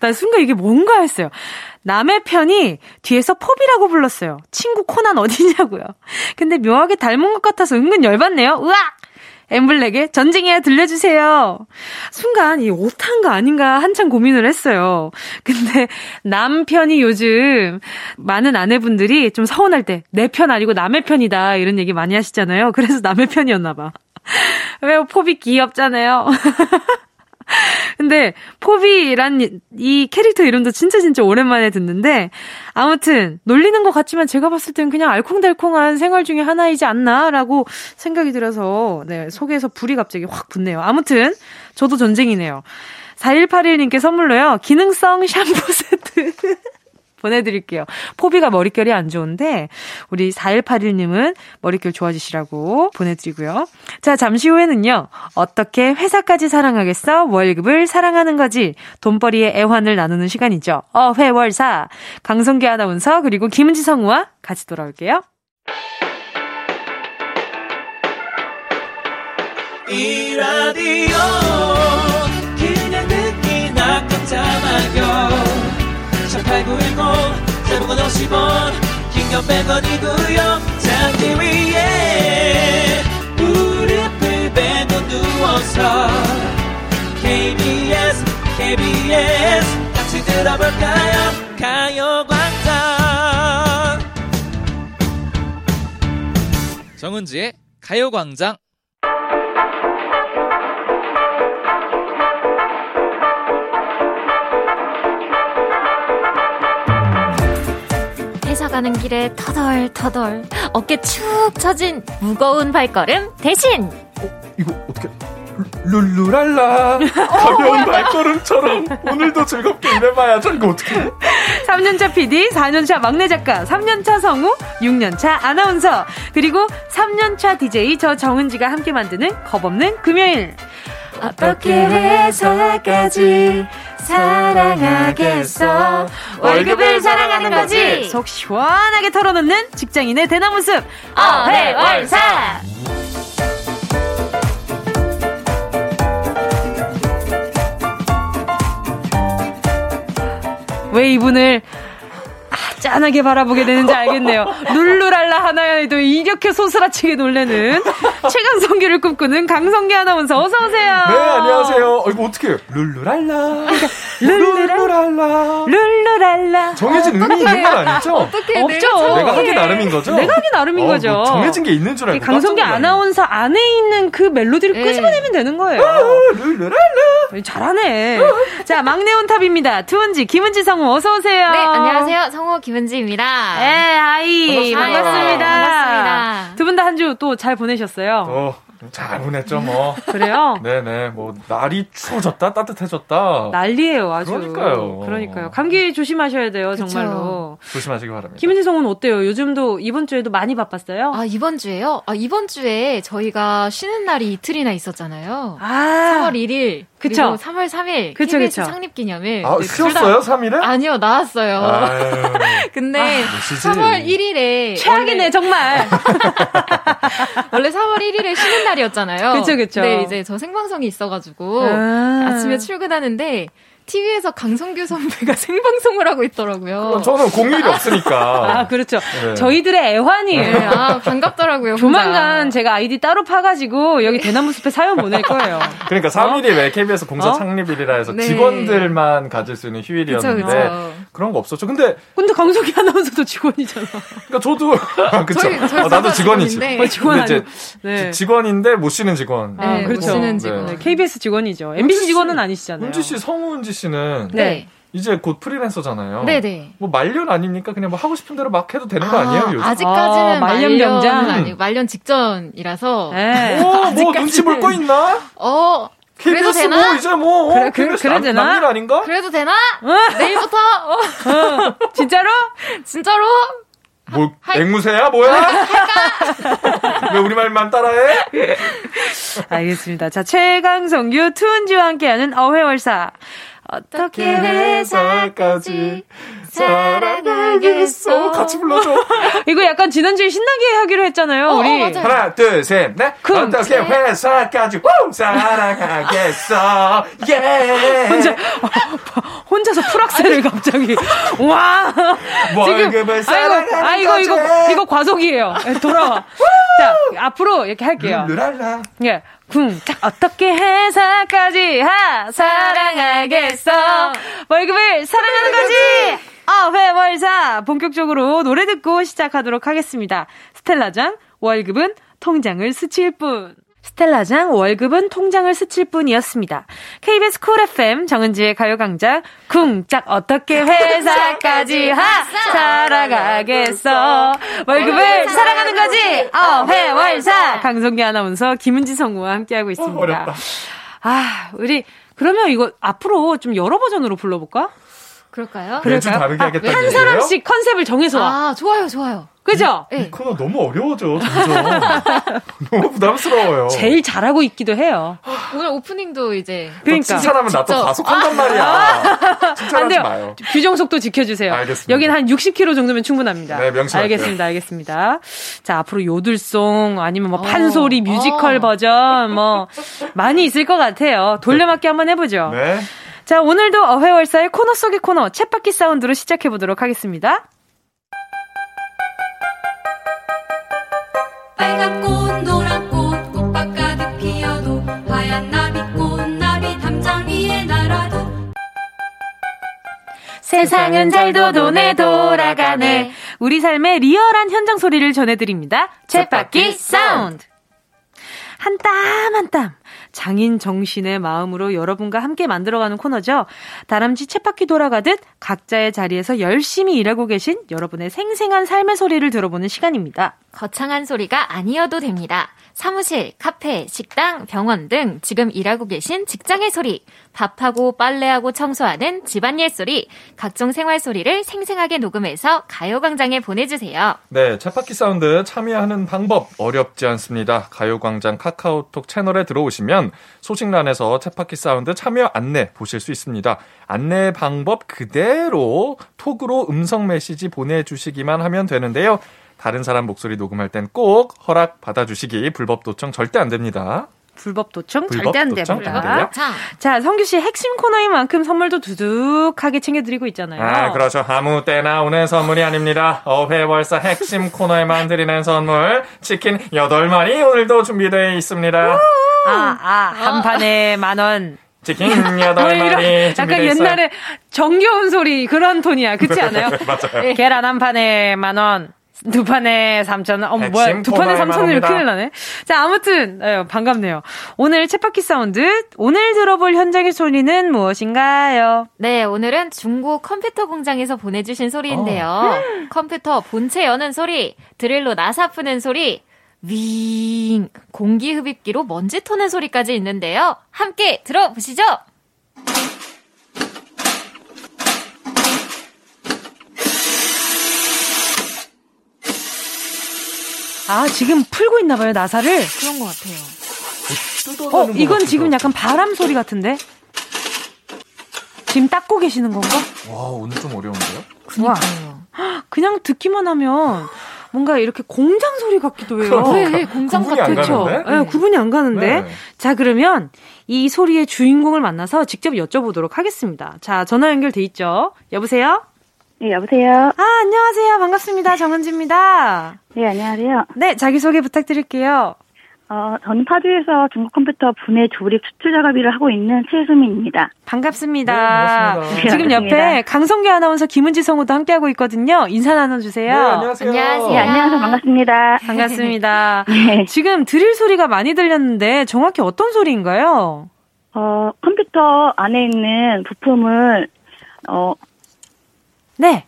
나 순간 이게 뭔가 했어요. 남의 편이 뒤에서 포비라고 불렀어요. 친구 코난 어디냐고요. 근데 묘하게 닮은 것 같아서 은근 열받네요. 으악! 엠블랙의 전쟁이야 들려주세요. 순간 이 오탄가 아닌가 한참 고민을 했어요. 근데 남편이 요즘 많은 아내분들이 좀 서운할 때 내 편 아니고 남의 편이다 이런 얘기 많이 하시잖아요. 그래서 남의 편이었나 봐. 왜요? 포비 귀엽잖아요. 근데 포비란 이 캐릭터 이름도 진짜 진짜 오랜만에 듣는데 아무튼 놀리는 것 같지만 제가 봤을 땐 그냥 알콩달콩한 생활 중에 하나이지 않나라고 생각이 들어서 네, 속에서 불이 갑자기 확 붙네요. 아무튼 저도 전쟁이네요. 사일팔일 님께 선물로요. 기능성 샴푸 세트 보내드릴게요. 포비가 머릿결이 안 좋은데 우리 사일팔일 님은 머릿결 좋아지시라고 보내드리고요. 자, 잠시 후에는요. 어떻게 회사까지 사랑하겠어? 월급을 사랑하는 거지. 돈벌이의 애환을 나누는 시간이죠. 어회월사. 강성규 아나운서 그리고 김은지 성우와 같이 돌아올게요. 이 라디오 그냥 듣기나 깜짝아요. 팔구일공 대목은 오십 원 긴겸 백 원이고요 잠기 위에 무릎을 베고 누워서 케이비에스 케이비에스 같이 들어볼까요 가요광장 정은지의 가요광장 회사 가는 길에 터덜터덜 어깨 축 처진 무거운 발걸음 대신 어? 이거 어떻게 룰루랄라 가벼운 발걸음처럼 오늘도 즐겁게 일해봐야 저 이거 어떻게 해? 삼 년차 피디, 사 년차 막내 작가, 삼 년차 성우, 육 년차 아나운서 그리고 삼 년차 디제이 저 정은지가 함께 만드는 겁없는 금요일 어떻게 회사까지 사랑하겠어 월급을 사랑하는 거지 속 시원하게 털어놓는 직장인의 대나무숲 어회월사 왜 이분을 짠하게 바라보게 되는지 알겠네요. 룰루랄라 하나에도 이렇게 소스라치게 놀래는 최강성규를 꿈꾸는 강성규 아나운서 어서오세요. 네, 안녕하세요. 어, 이거 어떻게 해요? 룰루랄라. 룰루랄라. 룰루랄라. 룰랄라. 정해진 의미 있는 건 아니죠? 어떻게 없죠. 내가 하기 나름인 거죠? 내가 하기 나름인 어, 거죠. 뭐 정해진 게 있는 줄 알고. 강성규 아나운서 안에 있는 그 멜로디를 네. 끄집어내면 되는 거예요. 룰랄라. 잘하네. 자, 막내 온탑입니다. 투은지, 김은지 성우 어서오세요. 네, 안녕하세요. 성우 김은지입니다. 예, 아이. 반갑습니다. 반갑습니다. 반갑습니다. 두 분 다 한 주 또 잘 보내셨어요? 어. 잘 보냈죠, 뭐. 그래요? 네네, 뭐, 날이 추워졌다, 따뜻해졌다. 난리예요, 아주. 그러니까요. 그러니까요. 감기 조심하셔야 돼요, 그쵸. 정말로. 조심하시기 바랍니다. 김은지 성우는 어때요? 요즘도, 이번 주에도 많이 바빴어요? 아, 이번 주에요? 아, 이번 주에 저희가 쉬는 날이 이틀이나 있었잖아요. 아. 삼월 일일. 그쵸. 삼월 삼일. 그쵸, 케이비에스 그쵸. 창립기념일. 아, 쉬었어요? 삼 일에? 아니요, 나왔어요. 아유. 근데, 아, 삼월 일일에. 최악이네, 원래... 정말. 원래 삼월 일일에 쉬는 날이었잖아요. 그쵸, 그쵸. 근데 이제 저 생방송이 있어가지고, 아~ 아침에 출근하는데, 티비에서 강성규 선배가 생방송을 하고 있더라고요. 저는 공휴일이 없으니까. 아, 그렇죠. 네. 저희들의 애환이에요. 네, 아, 반갑더라고요. 조만간 제가 아이디 따로 파가지고 여기 대나무 숲에 사연 보낼 거예요. 그러니까 삼 일이 어? 왜 케이비에스 공사 어? 창립일이라 해서 네. 직원들만 가질 수 있는 휴일이었는데 그쵸, 그쵸. 그런 거 없었죠. 근데. 근데 강성규 아나운서도 직원이잖아. 그러니까 저도. 아, 그쵸. 저희, 저희 어, 나도 직원이지. 어, 직원 이제 네. 직원인데 못 쉬는 직원. 아, 네, 그렇죠. 못 쉬는 직원. 네. 케이비에스 직원이죠. 엠비씨 직원은 아니시잖아요. 은지 씨, 성우 은지 씨. 씨는 네. 이제 곧 프리랜서잖아요. 네네. 뭐 말년 아닙니까? 그냥 뭐 하고 싶은 대로 막 해도 되는 거 아, 아니에요? 요즘? 아직까지는 아, 말년 병장 아니고 말년 직전이라서. 네. 어, 뭐 눈치 볼 거 있나? 어. 그래도 되나? 뭐 이제 뭐 그래, 어, 그래, 그래도 되나? 남일 아닌가? 그래도 되나? 내일부터. 어. 어. 진짜로? 진짜로? 뭐 앵무새야 뭐야? 왜 우리 말만 따라해? 알겠습니다. 자, 최강성규 투은지와 함께하는 어회월사. 어떻게 회사까지 사랑하겠어. 같이 불러줘. 이거 약간 지난주에 신나게 하기로 했잖아요. 어, 우리 어, 하나 둘 셋 넷. 어떻게 회사까지 사랑하겠어. 예. 혼자 혼자서 풀악셀을 갑자기. 와. 지금 아이고, 아 이거 이거 이거 과속이에요. 돌아와. 자, 앞으로 이렇게 할게요. 룰랄라. 예. 쿵. 어떻게 회사까지 하 사랑하겠어. 월급을 사랑하는 거지. 어회월사 본격적으로 노래 듣고 시작하도록 하겠습니다. 스텔라장 월급은 통장을 스칠 뿐. 스텔라장 월급은 통장을 스칠 뿐이었습니다. 케이비에스 쿨 에프엠 정은지의 가요광장 쿵짝 어떻게 회사까지 하 살아가겠어. 월급을 사랑하는 거지. 어회월사 강성규 아나운서 김은지 성우와 함께하고 있습니다. 어, 어렵다. 아 우리 그러면 이거 앞으로 좀 여러 버전으로 불러볼까? 그럴까요? 매주 다르게 아, 하겠다는 한 사람씩 컨셉을 정해서 와. 아 좋아요 좋아요. 그죠? 이, 네. 이 코너 너무 어려워져, 진짜. 너무 부담스러워요. 제일 잘하고 있기도 해요. 오늘 오프닝도 이제. 그러니까. 칭찬하면 나 또 가속한단 말이야. 칭찬하지 마요. 규정 속도 지켜주세요. 알겠습니다. 여긴 한 육십 킬로미터 정도면 충분합니다. 네, 명심할게요. 알겠습니다, 알겠습니다. 자, 앞으로 요들송, 아니면 뭐 판소리, 뮤지컬 오. 버전, 뭐, 많이 있을 것 같아요. 돌려막기 네. 한번 해보죠. 네. 자, 오늘도 어회월사의 코너 속의 코너, 챗바퀴 사운드로 시작해보도록 하겠습니다. 빨간 꽃 노란 꽃 꽃밭 가득 피어도 하얀 나비꽃 나비 담장 위에 날아도 세상은 잘도 돈에 돌아가네. 우리 삶의 리얼한 현장 소리를 전해드립니다. 챗바퀴 사운드. 한 땀 한 땀 장인 정신의 마음으로 여러분과 함께 만들어가는 코너죠. 다람쥐 챗바퀴 돌아가듯 각자의 자리에서 열심히 일하고 계신 여러분의 생생한 삶의 소리를 들어보는 시간입니다. 거창한 소리가 아니어도 됩니다. 사무실, 카페, 식당, 병원 등 지금 일하고 계신 직장의 소리, 밥하고 빨래하고 청소하는 집안일 소리, 각종 생활 소리를 생생하게 녹음해서 가요광장에 보내주세요. 네, 챗바퀴 사운드 참여하는 방법 어렵지 않습니다. 가요광장 카카오톡 채널에 들어오시면 소식란에서 챗바퀴 사운드 참여 안내 보실 수 있습니다. 안내 방법 그대로 톡으로 음성 메시지 보내주시기만 하면 되는데요. 다른 사람 목소리 녹음할 땐 꼭 허락 받아주시기. 불법 도청 절대 안 됩니다. 불법 도청 불법 절대 안 됩니다. 자, 성규 씨 핵심 코너인 만큼 선물도 두둑하게 챙겨드리고 있잖아요. 아, 그렇죠. 아무 때나 오는 선물이 아닙니다. 어회월사 핵심 코너에만 드리는 선물. 치킨 여덟 마리 오늘도 준비되어 있습니다. 아, 아, 한 판에 만 원. 치킨 여덟 마리. 약간 옛날에 정겨운 소리 그런 톤이야. 그렇지 않아요? 맞아요. 계란 한 판에 만 원. 두 판에 삼천 원. 어, 뭐야. 두 판에 삼천 원이면 큰일 나네. 자, 아무튼, 에휴, 반갑네요. 오늘 챗바퀴 사운드, 오늘 들어볼 현장의 소리는 무엇인가요? 네, 오늘은 중국 컴퓨터 공장에서 보내주신 소리인데요. 어. 컴퓨터 본체 여는 소리, 드릴로 나사 푸는 소리, 윙, 공기 흡입기로 먼지 토는 소리까지 있는데요. 함께 들어보시죠. 아, 지금 풀고 있나봐요, 나사를. 그런 것 같아요. 어, 어 이건 지금 약간 바람 소리 같은데? 지금 닦고 계시는 건가? 와, 오늘 좀 어려운데요? 그니까요. 와, 그냥 듣기만 하면 뭔가 이렇게 공장 소리 같기도 해요. 네, 공장 같죠? 그렇죠? 네, 구분이 안 가는데. 네. 자, 그러면 이 소리의 주인공을 만나서 직접 여쭤보도록 하겠습니다. 자, 전화 연결돼 있죠? 여보세요? 네, 여보세요. 아, 안녕하세요. 반갑습니다. 정은지입니다. 네, 안녕하세요. 네, 자기소개 부탁드릴게요. 어, 저는 파주에서 중국 컴퓨터 분해 조립 수출 작업 일을 하고 있는 최수민입니다. 반갑습니다. 네, 반갑습니다. 지금 네, 옆에 반갑습니다. 강성규 아나운서, 김은지 성우도 함께하고 있거든요. 인사 나눠주세요. 네, 안녕하세요. 안녕하세요. 네, 안녕하세요. 반갑습니다. 반갑습니다. 네. 지금 드릴 소리가 많이 들렸는데 정확히 어떤 소리인가요? 어, 컴퓨터 안에 있는 부품을 어, 네.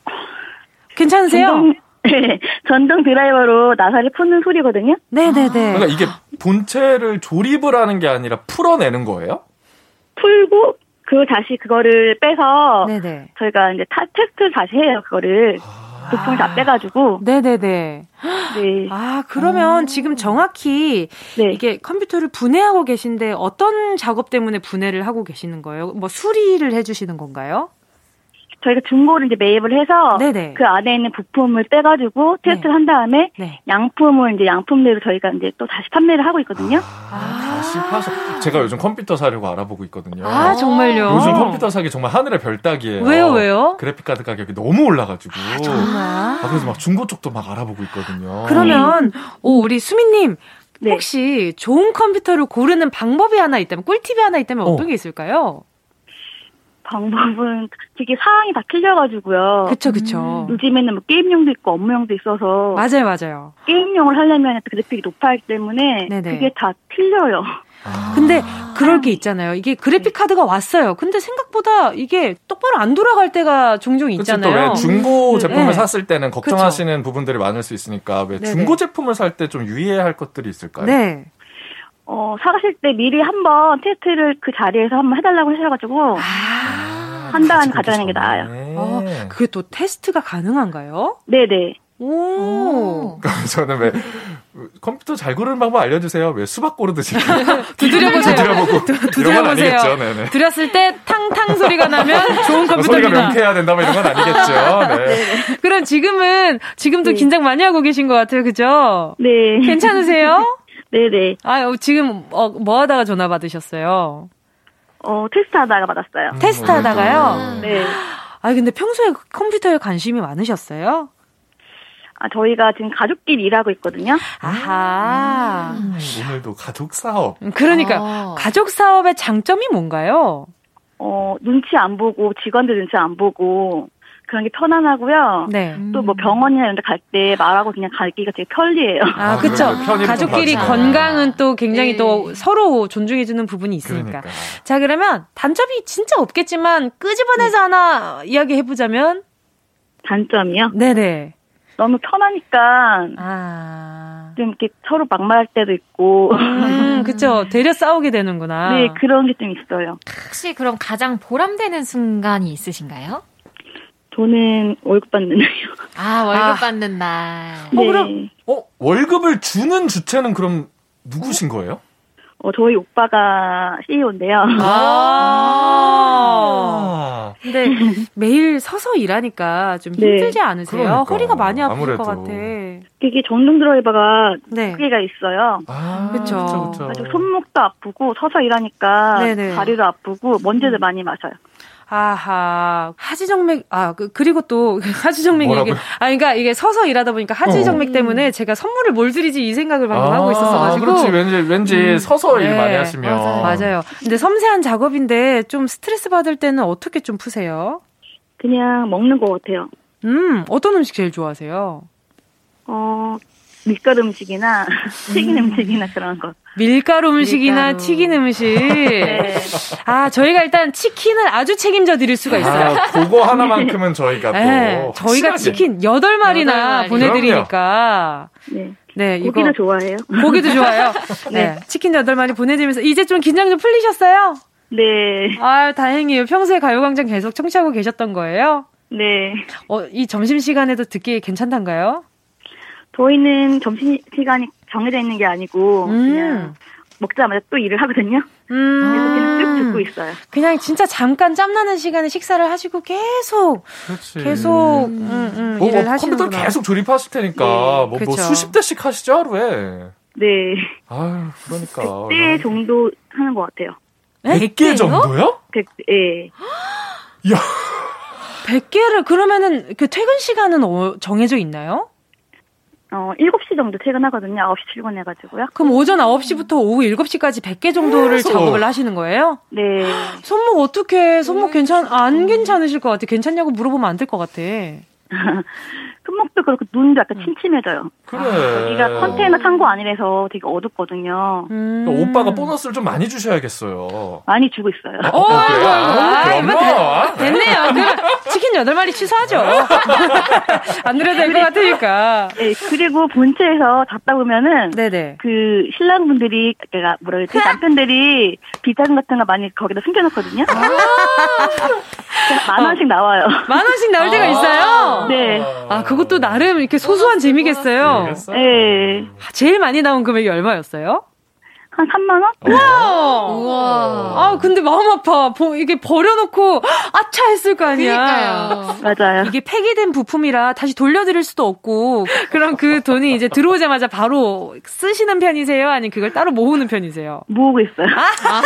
괜찮으세요? 전동, 네. 전동 드라이버로 나사를 푸는 소리거든요. 네네네. 그러니까 이게 본체를 조립을 하는 게 아니라 풀어내는 거예요? 풀고, 그 다시 그거를 빼서, 네네. 저희가 이제 타, 테스트를 다시 해요, 그거를. 부품을 다 빼가지고. 네네네. 네. 아, 그러면 음. 지금 정확히 네. 이게 컴퓨터를 분해하고 계신데 어떤 작업 때문에 분해를 하고 계시는 거예요? 뭐 수리를 해주시는 건가요? 저희가 중고를 이제 매입을 해서 네네. 그 안에 있는 부품을 빼가지고 테스트를 네. 한 다음에 네. 양품을 이제 양품대로 저희가 이제 또 다시 판매를 하고 있거든요. 아, 아~ 다시 파서 제가 요즘 컴퓨터 사려고 알아보고 있거든요. 아, 정말요? 요즘 컴퓨터 사기 정말 하늘의 별따기예요. 왜요, 왜요? 그래픽카드 가격이 너무 올라가지고. 아, 정말? 아, 그래서 막 중고 쪽도 막 알아보고 있거든요. 그러면 네. 오, 우리 수민님 네. 혹시 좋은 컴퓨터를 고르는 방법이 하나 있다면, 꿀팁이 하나 있다면 어. 어떤 게 있을까요? 방법은 되게 사항이 다 틀려가지고요. 그쵸, 그쵸. 음, 요즘에는 뭐 게임용도 있고 업무용도 있어서. 맞아요, 맞아요. 게임용을 하려면 그래픽이 높아야 하기 때문에 네네. 그게 다 틀려요. 아. 근데 그럴 게 있잖아요. 이게 그래픽 카드가 왔어요. 근데 생각보다 이게 똑바로 안 돌아갈 때가 종종 있잖아요. 그치, 또 왜 중고 제품을 네. 샀을 때는 걱정하시는 그쵸. 부분들이 많을 수 있으니까 왜 네네. 중고 제품을 살 때 좀 유의해야 할 것들이 있을까요? 네. 어, 사가실 때 미리 한번 테스트를 그 자리에서 한번 해달라고 하셔가지고. 아. 한 달 안에 가져가는 게 나아요. 어, 그게 또 테스트가 가능한가요? 네네. 오. 저는 왜, 컴퓨터 잘 고르는 방법 알려주세요. 왜 수박 고르듯이. 두드려보세요. 두드려보고. 두드려보세요. 두드렸을 때 탕탕 소리가 나면 좋은 컴퓨터입니다. 소리가 명쾌해야 된다, 뭐 이런 건 아니겠죠. 네. 네. 그럼 지금은, 지금도 네. 긴장 많이 하고 계신 것 같아요. 그죠? 네. 괜찮으세요? 네네. 아, 지금, 어, 뭐 하다가 전화 받으셨어요? 어, 테스트 하다가 받았어요. 음, 테스트 하다가요? 아, 네. 아, 근데 평소에 컴퓨터에 관심이 많으셨어요? 아, 저희가 지금 가족끼리 일하고 있거든요. 아하. 음, 오늘도 가족 사업. 그러니까, 아. 가족 사업의 장점이 뭔가요? 어, 눈치 안 보고, 직원들 눈치 안 보고, 그런 게 편안하고요. 네. 또 뭐 병원이나 이런 데 갈 때 말하고 그냥 가기가 되게 편리해요. 아, 아 그렇죠. 가족끼리 건강은 또 굉장히 네. 또 서로 존중해주는 부분이 있으니까. 그러니까. 자, 그러면 단점이 진짜 없겠지만 끄집어내서 네. 하나 이야기해보자면? 단점이요? 네네. 너무 편하니까. 아. 좀 이렇게 서로 막말할 때도 있고. 음, 그쵸. 되려 싸우게 되는구나. 네, 그런 게 좀 있어요. 혹시 그럼 가장 보람되는 순간이 있으신가요? 저는 월급 받는 날이요. 아, 월급 아. 받는 날. 네. 어, 그럼, 어, 월급을 주는 주체는 그럼 누구신 거예요? 어, 저희 오빠가 씨이오인데요. 아. 근데 매일 서서 일하니까 좀 힘들지 네. 않으세요? 그러니까. 허리가 많이 아플 아무래도. 것 같아. 이게 전동 드라이버가 네. 크기가 있어요. 아, 그쵸. 그쵸, 그쵸. 손목도 아프고 서서 일하니까 네네. 다리도 아프고 먼지도 많이 마셔요. 아하, 하지정맥, 아, 그, 그리고 또, 하지정맥 얘기. 아, 그러니까 이게 서서 일하다 보니까 하지정맥 어. 때문에 제가 선물을 뭘 드리지 이 생각을 방금 아, 하고 있었어가지고. 그렇지, 왠지, 왠지 음. 서서 네. 일 많이 하시면. 맞아요. 맞아요. 근데 섬세한 작업인데 좀 스트레스 받을 때는 어떻게 좀 푸세요? 그냥 먹는 것 같아요. 음, 어떤 음식 제일 좋아하세요? 어, 밀가루 음식이나 튀긴 음식이나 그런 거. 밀가루 음식이나 밀가루. 튀긴 음식. 네. 아, 저희가 일단 치킨은 아주 책임져 드릴 수가 있어요. 아, 그거 하나만큼은 저희가 네. 또. 저희가 친하게. 치킨 여덟 마리나 보내드리니까. 네. 네, 이거. 고기도 좋아해요. 고기도 좋아요. 네. 네. 치킨 여덟 마리 보내드리면서 이제 좀 긴장 좀 풀리셨어요? 네. 아, 다행이에요. 평소에 가요광장 계속 청취하고 계셨던 거예요? 네. 어, 이 점심시간에도 듣기 괜찮단가요? 저희는 점심시간이 정해져 있는 게 아니고 음. 그냥 먹자마자 또 일을 하거든요. 음. 그래서 그냥 쭉 듣고 있어요. 그냥 진짜 잠깐 짬나는 시간에 식사를 하시고 계속 그렇지. 계속 음. 음, 음, 뭐, 일을 뭐, 하시는구나. 컴퓨터 계속 조립하실 테니까 네. 뭐, 뭐 수십 대씩 하시죠 하루에. 네. 아유, 그러니까. 백 개 정도 하는 것 같아요. 백 개 정도요? 백, 예. 야. 백 개를 그러면은 그 퇴근 시간은 어, 정해져 있나요? 어, 일곱 시 정도 퇴근하거든요. 아홉 시 출근해가지고요. 그럼 오전 아홉 시부터 오후 일곱 시까지 백 개 정도를 그래서. 작업을 하시는 거예요? 네. 손목 어떻게, 손목 음. 괜찮, 안 괜찮으실 것 같아. 괜찮냐고 물어보면 안 될 것 같아. 손목도 그렇고 눈도 약간 침침해져요. 그래. 아, 여기가 컨테이너 창고 아니라서 되게 어둡거든요. 음. 그러니까 오빠가 보너스를 좀 많이 주셔야겠어요. 많이 주고 있어요. 오, 오, 그래요? 아, 그럼 뭐. 됐네요. 그럼 치킨 여덟 마리 취소하죠. 안 그래도 될 것 같으니까. 네, 그리고 본체에서 잡다 보면은 네네. 그 신랑분들이, 그러니까 뭐라 그랬지? 남편들이 비자금 같은 거 많이 거기다 숨겨놓거든요. 만 원씩 나와요. 만 원씩 나올 때가 있어요? 네. 아, 그것도 나름 이렇게 소소한 재미겠어요? 네. 제일 많이 나온 금액이 얼마였어요? 한 삼만 원? 우와! 우와! 아, 근데 마음 아파. 보, 이게 버려놓고, 아차! 했을 거 아니야. 그러니까요. 맞아요. 이게 폐기된 부품이라 다시 돌려드릴 수도 없고, 그럼 그 돈이 이제 들어오자마자 바로 쓰시는 편이세요? 아니면 그걸 따로 모으는 편이세요? 모으고 있어요. 아!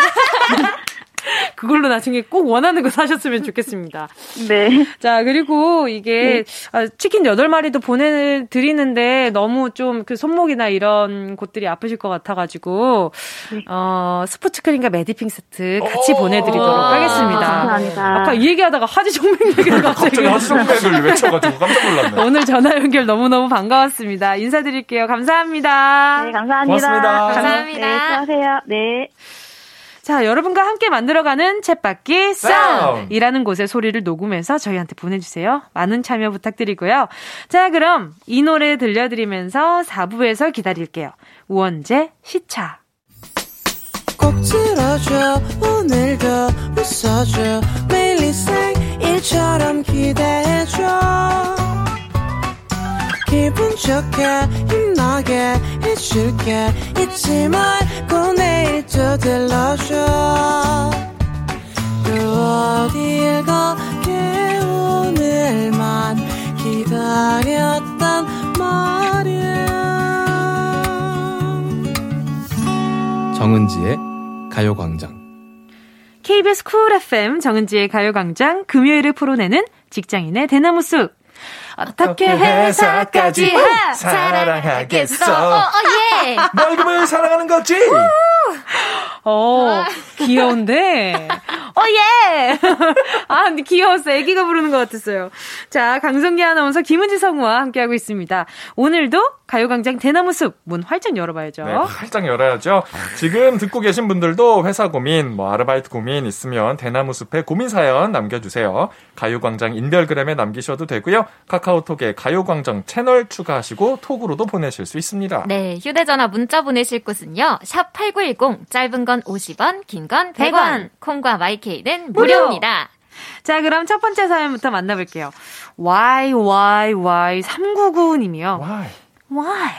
그걸로 나중에 꼭 원하는 거 사셨으면 좋겠습니다. 네. 자, 그리고 이게 네. 치킨 여덟 마리도 보내드리는데 너무 좀 그 손목이나 이런 곳들이 아프실 것 같아가지고 네. 어, 스포츠 크림과 메디핑 세트 같이 보내드리도록 하겠습니다. 감사합니다. 아까 이 얘기하다가 하지정맥 얘기를 갑자기. 갑자기 하지정맥을 외쳐가지고 깜짝 놀랐네. 오늘 전화 연결 너무너무 반가웠습니다. 인사드릴게요. 감사합니다. 네, 감사합니다. 고맙습니다. 감사합니다. 네, 수고하세요. 네. 자, 여러분과 함께 만들어가는 챗바퀴 싸움! 이라는 곳의 소리를 녹음해서 저희한테 보내주세요. 많은 참여 부탁드리고요. 자, 그럼 이 노래 들려드리면서 사 부에서 기다릴게요. 우원재, 시차. 꼭 들어줘, 오늘도 웃어줘, 매일 일상일처럼 기대해줘. 기분 좋게, 힘나게 해줄게. 잊지 말고 내일 또 들러줘. 또 어딜 가게 오늘만 기다렸단 말이야. 정은지의 가요광장. 케이비에스 쿨 에프엠 정은지의 가요광장. 금요일에 풀어내는 직장인의 대나무숲. 어떻게 회사까지 해? 사랑하겠어. 어, 어, 예. 널금을 사랑하는 거지. 어, 귀여운데. 어, 예. 아, 근데 귀여웠어. 애기가 부르는 것 같았어요. 자, 강성규 아나운서, 김은지 성우와 함께하고 있습니다. 오늘도 가요광장 대나무숲 문 활짝 열어봐야죠. 네, 활짝 열어야죠. 지금 듣고 계신 분들도 회사 고민, 뭐 아르바이트 고민 있으면 대나무숲에 고민 사연 남겨주세요. 가요광장 인별그램에 남기셔도 되고요. 카카오톡에 가요광장 채널 추가하시고 톡으로도 보내실 수 있습니다. 네, 휴대전화 문자 보내실 곳은요. 샵 팔구일공, 짧은 건 오십 원, 긴 건 백 원, 콩과 마이케이는 무료. 무료입니다. 자, 그럼 첫 번째 사연부터 만나볼게요. 와이와이와이 삼구구님이요. Why? Why?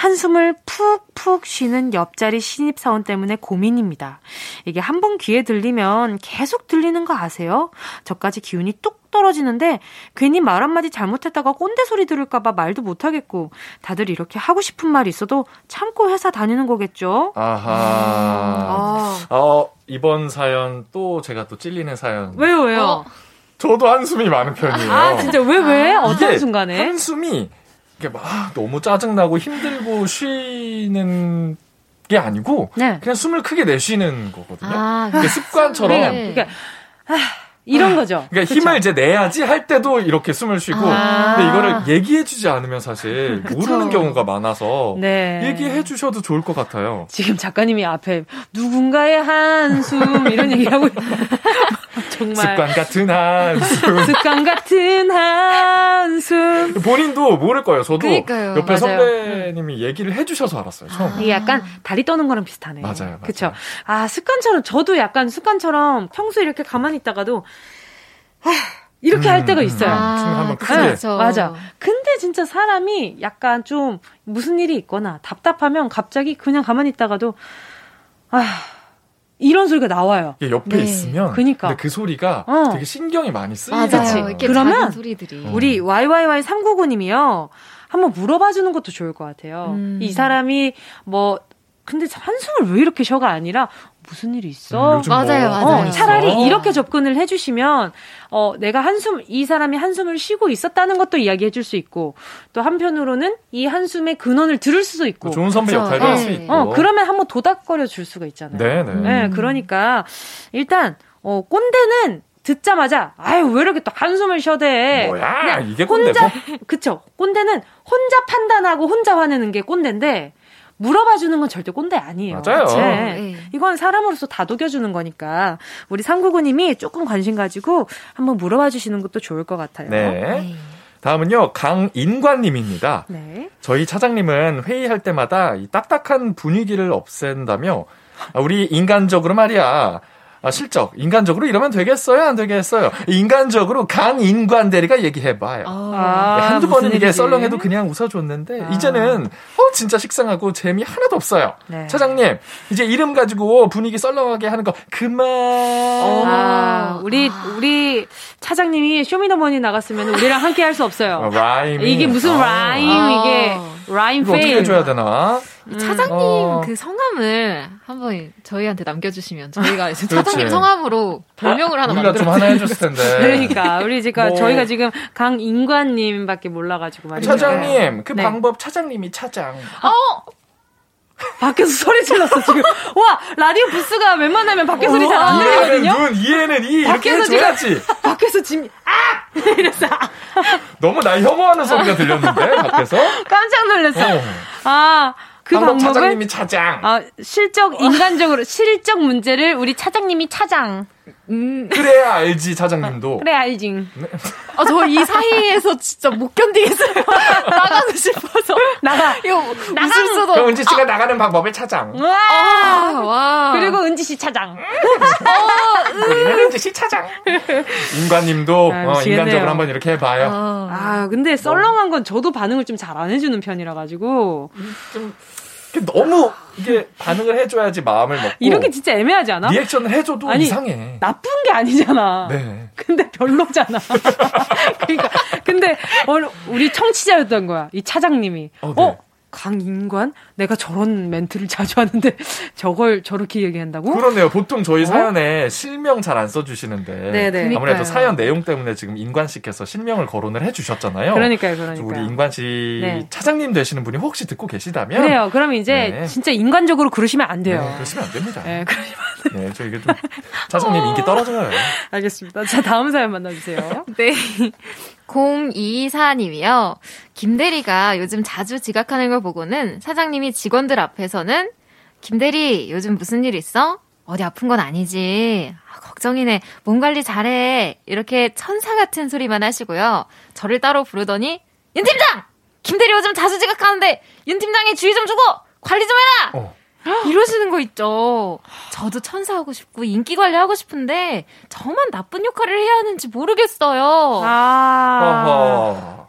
한숨을 푹푹 쉬는 옆자리 신입사원 때문에 고민입니다. 이게 한 번 귀에 들리면 계속 들리는 거 아세요? 저까지 기운이 뚝 떨어지는데 괜히 말 한마디 잘못했다가 꼰대 소리 들을까 봐 말도 못하겠고, 다들 이렇게 하고 싶은 말이 있어도 참고 회사 다니는 거겠죠? 아하. 음, 아. 어, 이번 사연 또 제가 또 찔리는 사연. 왜요? 왜요? 어? 저도 한숨이 많은 편이에요. 아, 진짜 왜 왜? 아, 어떤 순간에? 한숨이 이게 막 너무 짜증나고 힘들고 쉬는 게 아니고 네. 그냥 숨을 크게 내쉬는 거거든요. 아, 습관처럼. 네. 그러니까 아, 이런 아, 거죠. 그러니까 그쵸? 힘을 이제 내야지 할 때도 이렇게 숨을 쉬고. 아. 근데 이거를 얘기해주지 않으면 사실 그쵸. 모르는 경우가 많아서 네. 얘기해주셔도 좋을 것 같아요. 지금 작가님이 앞에 누군가의 한숨 이런 얘기하고 정말. 습관 같은 한숨. 습관 같은 한숨. 본인도 모를 거예요. 저도 그러니까요. 옆에 맞아요. 선배님이 얘기를 해주셔서 알았어요. 처음. 아, 이게 약간 다리 떠는 거랑 비슷하네. 맞아요. 그렇죠. 아 습관처럼 저도 약간 습관처럼 평소에 이렇게 가만히 있다가도 아, 이렇게 음, 할 때가 있어요. 아, 한번 크게. 네, 맞아. 근데 진짜 사람이 약간 좀 무슨 일이 있거나 답답하면 갑자기 그냥 가만히 있다가도 아. 이런 소리가 나와요. 옆에 네. 있으면 그러니까. 근데 그 소리가 어. 되게 신경이 많이 쓰이는 거예요. 그러면 소리들이. 우리 와이와이와이 삼구구 님이요. 한번 물어봐주는 것도 좋을 것 같아요. 음. 이 사람이 뭐 근데 한숨을 왜 이렇게 쉬어가 아니라 무슨 일이 있어? 음, 맞아요, 뭐, 맞아요. 어, 차라리 이렇게 접근을 해주시면 어, 내가 한숨, 이 사람이 한숨을 쉬고 있었다는 것도 이야기해줄 수 있고 또 한편으로는 이 한숨의 근원을 들을 수도 있고 좋은 선배 그렇죠. 역할도 네. 할 수 있고 어, 그러면 한번 도닥거려 줄 수가 있잖아요. 네네. 음. 네, 그러니까 일단 어, 꼰대는 듣자마자 아유 왜 이렇게 또 한숨을 쉬어대? 뭐야? 이게 꼰대고? 그쵸. 꼰대는 혼자 판단하고 혼자 화내는 게 꼰대인데. 물어봐주는 건 절대 꼰대 아니에요. 맞아요. 네. 이건 사람으로서 다독여주는 거니까 우리 삼구구 님이 조금 관심 가지고 한번 물어봐주시는 것도 좋을 것 같아요. 네. 다음은요. 강인관님입니다. 네. 저희 차장님은 회의할 때마다 이 딱딱한 분위기를 없앤다며 우리 인간적으로 말이야. 아, 실적. 인간적으로 이러면 되겠어요? 안 되겠어요? 인간적으로 강인관 대리가 얘기해봐요. 아, 한두 번은 이게 썰렁해도 그냥 웃어줬는데, 아. 이제는, 어, 진짜 식상하고 재미 하나도 없어요. 네. 차장님, 이제 이름 가지고 분위기 썰렁하게 하는 거, 그만. 아, 우리, 아. 우리 차장님이 쇼미더머니 나갔으면 우리랑 함께 할 수 없어요. 아, 라임. 이게 무슨 라임, 아. 이게. 라임 페이. 어떻게 해줘야 되나? 차장님 어. 그 성함을 한번 저희한테 남겨주시면 저희가 이제 차장님 성함으로 별명을 하나 만들어. 우리가 좀 하나 해줬을 텐데. 그러니까 우리 지금 뭐. 저희가 지금 강인관님밖에 몰라가지고 말이죠. 차장님 그 네. 방법 차장님이 차장. 어. 밖에서 소리 질렀어 지금. 와 라디오 부스가 웬만하면 밖에 소리 잘 안 들리거든요. 눈 이에는 이 밖에서 지금 밖에서 지금 아 이랬어. 너무 날 혐오하는 소리가 들렸는데 밖에서. 깜짝 놀랐어. 어. 아. 그 방법을 차장님이 차장. 아, 실적 인간적으로 실적 문제를 우리 차장님이 차장. 음. 그래야 알지 차장님도. 그래 알지. 네. 아, 저 이 사이에서 진짜 못 견디겠어요. 나가고 싶어서 나가. 이거 나갈 수도. 그럼 은지 씨가 아. 나가는 방법을 차장. 와. 아, 와. 그리고 은지 씨 차장. 어, 음. 은지 씨 차장. 인간님도 아, 어, 인간적으로 한번 이렇게 해봐요. 아, 아 근데 썰렁한 건 저도 반응을 좀 잘 안 해주는 편이라 가지고 좀. 너무 이게 반응을 해줘야지 마음을 먹고 이렇게 진짜 애매하지 않아? 리액션을 해줘도 아니, 이상해. 나쁜 게 아니잖아. 네. 근데 별로잖아. 그러니까 근데 우리 청취자였던 거야. 이 차장님이. 어, 네. 어? 강인관? 내가 저런 멘트를 자주 하는데 저걸 저렇게 얘기한다고? 그러네요. 보통 저희 어? 사연에 실명 잘 안 써주시는데 네네. 아무래도 그러니까요. 사연 내용 때문에 지금 인관 씨께서 실명을 거론을 해주셨잖아요. 그러니까요. 그러니까요. 우리 인관 씨 네. 차장님 되시는 분이 혹시 듣고 계시다면 그래요. 그럼 이제 네. 진짜 인간적으로 그러시면 안 돼요. 네, 그러시면 안 됩니다. 네, 그러시면 안 돼요. 네, 저 이게 좀 차장님 인기 떨어져요. 알겠습니다. 자, 다음 사연 만나주세요. 네. 공이사 님이요. 김대리가 요즘 자주 지각하는 걸 보고는 사장님이 직원들 앞에서는 김대리 요즘 무슨 일 있어? 어디 아픈 건 아니지? 아, 걱정이네. 몸 관리 잘해. 이렇게 천사 같은 소리만 하시고요. 저를 따로 부르더니 윤 팀장! 김대리 요즘 자주 지각하는데 윤 팀장이 주의 좀 주고 관리 좀 해라! 어. 이러시는 거 있죠. 저도 천사하고 싶고 인기 관리하고 싶은데 저만 나쁜 역할을 해야 하는지 모르겠어요. 아. 어허.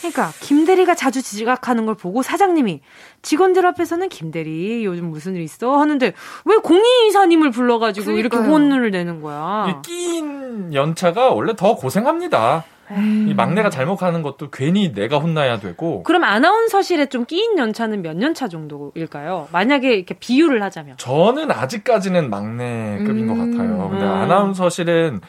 그러니까 김대리가 자주 지각하는 걸 보고 사장님이 직원들 앞에서는 김대리 요즘 무슨 일 있어? 하는데 왜 공인이사님을 불러가지고 그러니까요. 이렇게 혼을 내는 거야. 끼인 연차가 원래 더 고생합니다. 에이. 이 막내가 잘못하는 것도 괜히 내가 혼나야 되고. 그럼 아나운서실에 좀 끼인 연차는 몇 년차 정도일까요? 만약에 이렇게 비유를 하자면. 저는 아직까지는 막내급인 음. 것 같아요. 근데 음. 아나운서실은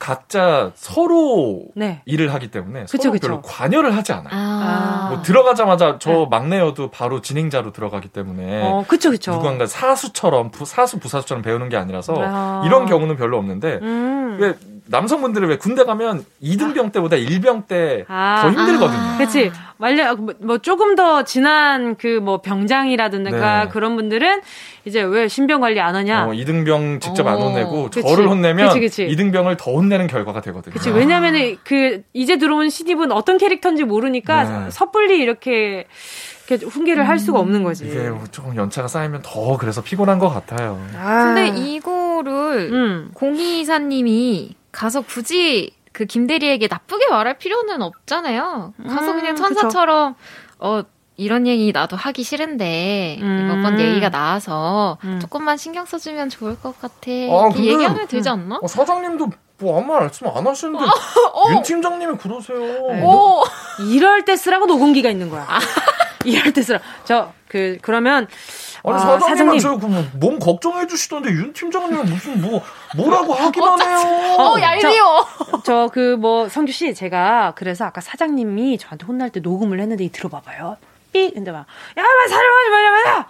각자 서로 네. 일을 하기 때문에 그쵸, 서로 그쵸. 별로 관여를 하지 않아요. 아. 뭐 들어가자마자 저 네. 막내여도 바로 진행자로 들어가기 때문에 어, 그쵸, 그쵸. 누군가 사수처럼 부, 사수 부사수처럼 배우는 게 아니라서 아. 이런 경우는 별로 없는데 음. 왜 남성분들은 왜 군대 가면 이등병 때보다 일병 때 더 힘들거든요. 아. 그렇지. 말려 뭐 조금 더 지난 그 뭐 병장이라든가 네. 그런 분들은 이제 왜 신병 관리 안 하냐? 어, 이등병 직접 어. 안 혼내고 그치. 저를 혼내면 그치, 그치. 이등병을 더 혼내는 결과가 되거든요. 그치. 왜냐면은 그 이제 들어온 신입은 어떤 캐릭터인지 모르니까 네. 섣불리 이렇게 이렇게 훈계를 음. 할 수가 없는 거지. 이게 조금 연차가 쌓이면 더 그래서 피곤한 것 같아요. 아. 근데 이거를 음. 공이사님이 가서 굳이 그 김대리에게 나쁘게 말할 필요는 없잖아요. 가서 음, 그냥 천사처럼 그쵸. 어 이런 얘기 나도 하기 싫은데 음. 몇 번 얘기가 나와서 음. 조금만 신경 써주면 좋을 것 같아. 아, 근데, 얘기하면 되지 않나? 어, 사장님도 뭐 아무 말씀 안 하시는데 어, 어. 윤 팀장님이 그러세요. 어. 이럴 때 쓰라고 녹음기가 있는 거야. 아. 이럴 때 쓰라. 저 그 그러면. 아니, 아, 사장님은 사장님. 저 몸 걱정해 주시던데 윤 팀장님은 무슨 뭐 뭐라고 하기만 해요. 어, 얄미워. 저 그 뭐 성규 씨 제가 그래서 아까 사장님이 저한테 혼날 때 녹음을 했는데 이 들어봐봐요. 삐 근데 막 야, 말 사려하지 말자.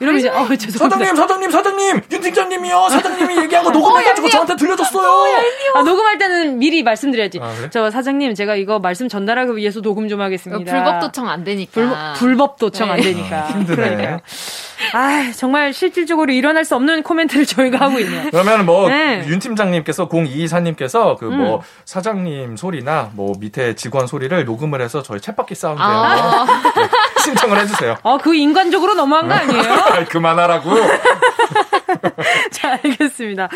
이러면 이제 아, 죄송합니다. 사장님, 사장님, 사장님, 윤 팀장님이요. 사장님이 얘기한 거 녹음해가지고 어, 저한테 들려줬어요. 어, 아, 녹음할 때는 미리 말씀드려야지. 아, 그래? 저 사장님, 제가 이거 말씀 전달하기 위해서 녹음 좀 하겠습니다. 어, 불법 도청 안 되니까. 불, 불법 도청 네. 안 되니까. 아, 힘드네. 아, 정말 실질적으로 일어날 수 없는 코멘트를 저희가 하고 있네요. 그러면 뭐, 네. 윤 팀장님께서, 공이이사님께서, 그 뭐, 음. 사장님 소리나, 뭐, 밑에 직원 소리를 녹음을 해서 저희 챗바퀴 사운드에 아. 네, 신청을 해주세요. 아, 그 인간적으로 너무한 거 아니에요? 그만하라고. 자, 알겠습니다.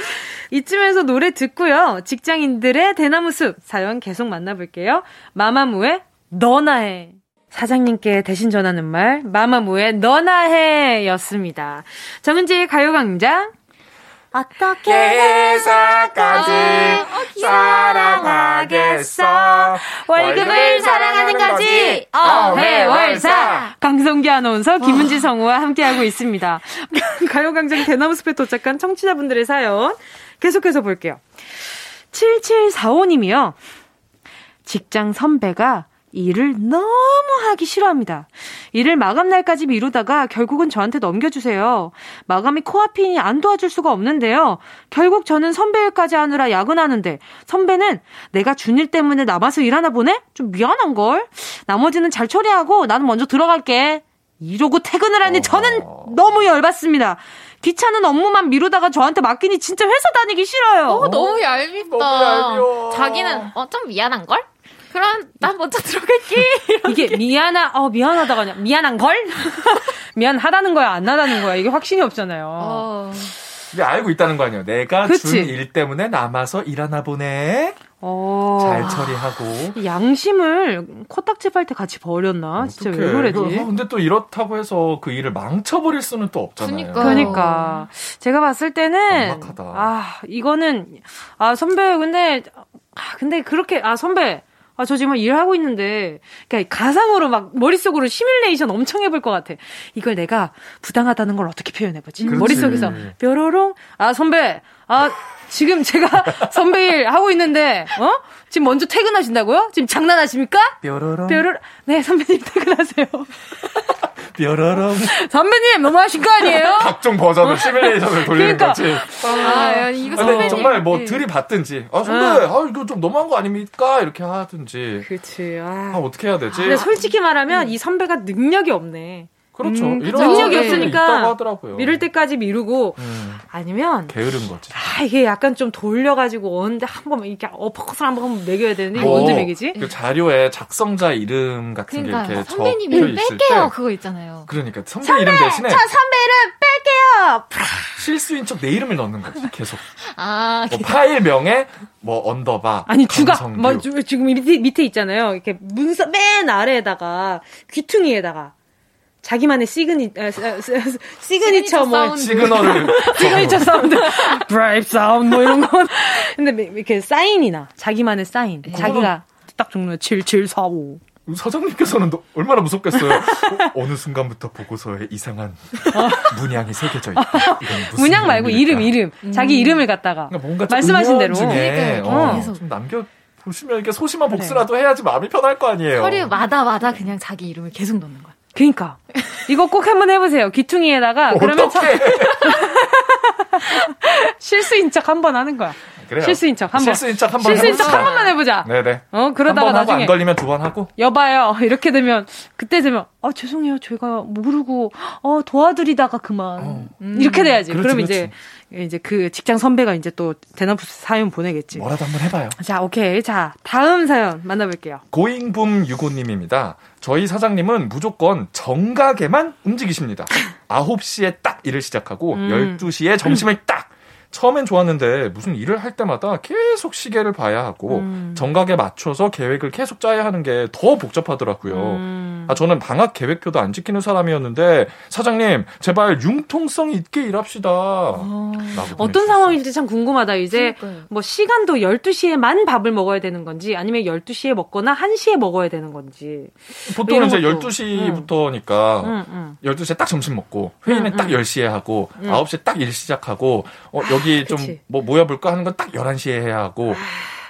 이쯤에서 노래 듣고요. 직장인들의 대나무 숲 사연 계속 만나볼게요. 마마무의 너나 해. 사장님께 대신 전하는 말, 마마무의 너나 해 였습니다. 정은지의 가요광장. 어떻게 회사까지 어, 사랑하겠어. 월급을, 월급을 사랑하는 거지. 어회월사. 강성규 아나운서, 김은지 성우와 함께하고 있습니다. 가요광장 대나무숲에 도착한 청취자분들의 사연 계속해서 볼게요. 칠칠사오님이요. 직장 선배가 일을 너무 하기 싫어합니다. 일을 마감날까지 미루다가 결국은 저한테 넘겨주세요. 마감이 코앞이니 안 도와줄 수가 없는데요. 결국 저는 선배 일까지 하느라 야근하는데 선배는 내가 준일 때문에 남아서 일하나 보네? 좀 미안한걸? 나머지는 잘 처리하고 나는 먼저 들어갈게. 이러고 퇴근을 하니 저는 너무 열받습니다. 귀찮은 업무만 미루다가 저한테 맡기니 진짜 회사 다니기 싫어요. 어, 너무 얄밉다. 너무 얄미워. 자기는 어, 좀 미안한걸? 그럼 난 먼저 들어갈게. 이게 미안하, 어, 미안하다가 아니라 미안한걸? 미안하다는 거야 안 하다는 거야 이게 확신이 없잖아요. 어... 이게 알고 있다는 거 아니에요. 내가 그치? 준 일 때문에 남아서 일하나 보네. 어... 잘 처리하고. 양심을 코딱지 팔 때 같이 버렸나? 어떡해. 진짜 왜 그러지? 근데 또 이렇다고 해서 그 일을 망쳐버릴 수는 또 없잖아요. 그러니까. 그러니까. 제가 봤을 때는 막막하다. 아 이거는 아 선배 근데 아 근데 그렇게 아 선배 아, 저 지금 일하고 있는데, 그러니까 가상으로 막 머릿속으로 시뮬레이션 엄청 해볼 것 같아. 이걸 내가 부당하다는 걸 어떻게 표현해보지? 그렇지. 머릿속에서 뾰로롱, 아, 선배, 아, 지금 제가 선배 일 하고 있는데, 어? 지금 먼저 퇴근하신다고요? 지금 장난하십니까? 뾰로롱. 뾰로롱. 네, 선배님 퇴근하세요. 뾰로롱. 선배님 너무하신 거 아니에요? 각종 버전을 시뮬레이션을 돌리는 그러니까. 거지. 아, 이거 선배님. 정말 뭐 들이받든지 아 선배, 응. 아 이거 좀 너무한 거 아닙니까? 이렇게 하든지. 그렇지. 아, 아 어떻게 해야 되지? 근데 솔직히 말하면 음. 이 선배가 능력이 없네. 그렇죠. 음, 이런 능력이 없으니까 미룰 때까지 미루고 음, 아니면 게으른 거지. 아 이게 약간 좀 돌려가지고 언제 한번 이렇게 어퍼컷을 한번 매겨야 되는데 어, 언제 매기지? 그 자료에 작성자 이름 같은 그러니까, 게 이렇게 선배님 이름 뺄게요. 그거 있잖아요. 그러니까 선배, 선배 이름 대신에 저 선배 이름 뺄게요. 팝! 실수인 척 내 이름을 넣는 거지, 계속. 아, 뭐 파일명에, 뭐, 언더바. 아니, 강성규. 주가, 뭐, 지금 밑에, 밑에 있잖아요. 이렇게 문서, 맨 아래에다가, 귀퉁이에다가. 자기만의 시그니, 아, 시그니처 뭐 시그널을 시그니처 사운드 브라이브 사운드 뭐 이런 건 근데 이렇게 사인이나 자기만의 사인 네. 자기가 딱 종류는 칠칠사오 사장님께서는 얼마나 무섭겠어요. 어느 순간부터 보고서에 이상한 문양이 새겨져 있다. 이건 무슨 문양 말고 의미일까? 이름 이름 음. 자기 이름을 갖다가 그러니까 뭔가 말씀하신 대로 중에, 어, 어. 좀 남겨 보시면 이렇게 소심한 복수라도 그래. 해야지 마음이 편할 거 아니에요. 서류마다 마다 그냥 자기 이름을 계속 넣는 거야. 그니까 이거 꼭 한번 해보세요. 귀퉁이에다가 그러면 참... 실수인 척 한번 하는 거야. 그래요. 실수인 척 한번 실수인 척 한번 실수인 척 한 번만 해보자. 네네. 어 그러다가 나중에 안 걸리면 두 번 하고. 여봐요. 이렇게 되면 그때 되면 아 죄송해요. 제가 모르고 어 도와드리다가 그만 어. 음. 이렇게 돼야지. 그렇지, 그럼 이제 그렇지. 이제 그 직장 선배가 이제 또 대나무 사연 보내겠지. 뭐라도 한번 해봐요. 자 오케이. 자 다음 사연 만나볼게요. 고잉붐 유고님입니다. 저희 사장님은 무조건 정각에만 움직이십니다. 아홉 시에 딱 일을 시작하고 음. 열두 시에 점심을 딱. 처음엔 좋았는데 무슨 일을 할 때마다 계속 시계를 봐야 하고 음. 정각에 맞춰서 계획을 계속 짜야 하는 게 더 복잡하더라고요. 음. 아, 저는 방학 계획표도 안 지키는 사람이었는데 사장님 제발 융통성 있게 일합시다. 어. 어떤 상황인지 참 궁금하다. 이제 그러니까요. 뭐 시간도 열두 시에만 밥을 먹어야 되는 건지 아니면 열두 시에 먹거나 한 시에 먹어야 되는 건지. 보통은 이제 것도. 열두 시부터니까 음. 음, 음. 열두 시에 딱 점심 먹고 회의는 음, 음. 딱 열 시에 하고 음. 아홉 시에 딱 일 시작하고 어, 여기 좀 뭐 모여볼까 하는 건 딱 열한 시에 해야 하고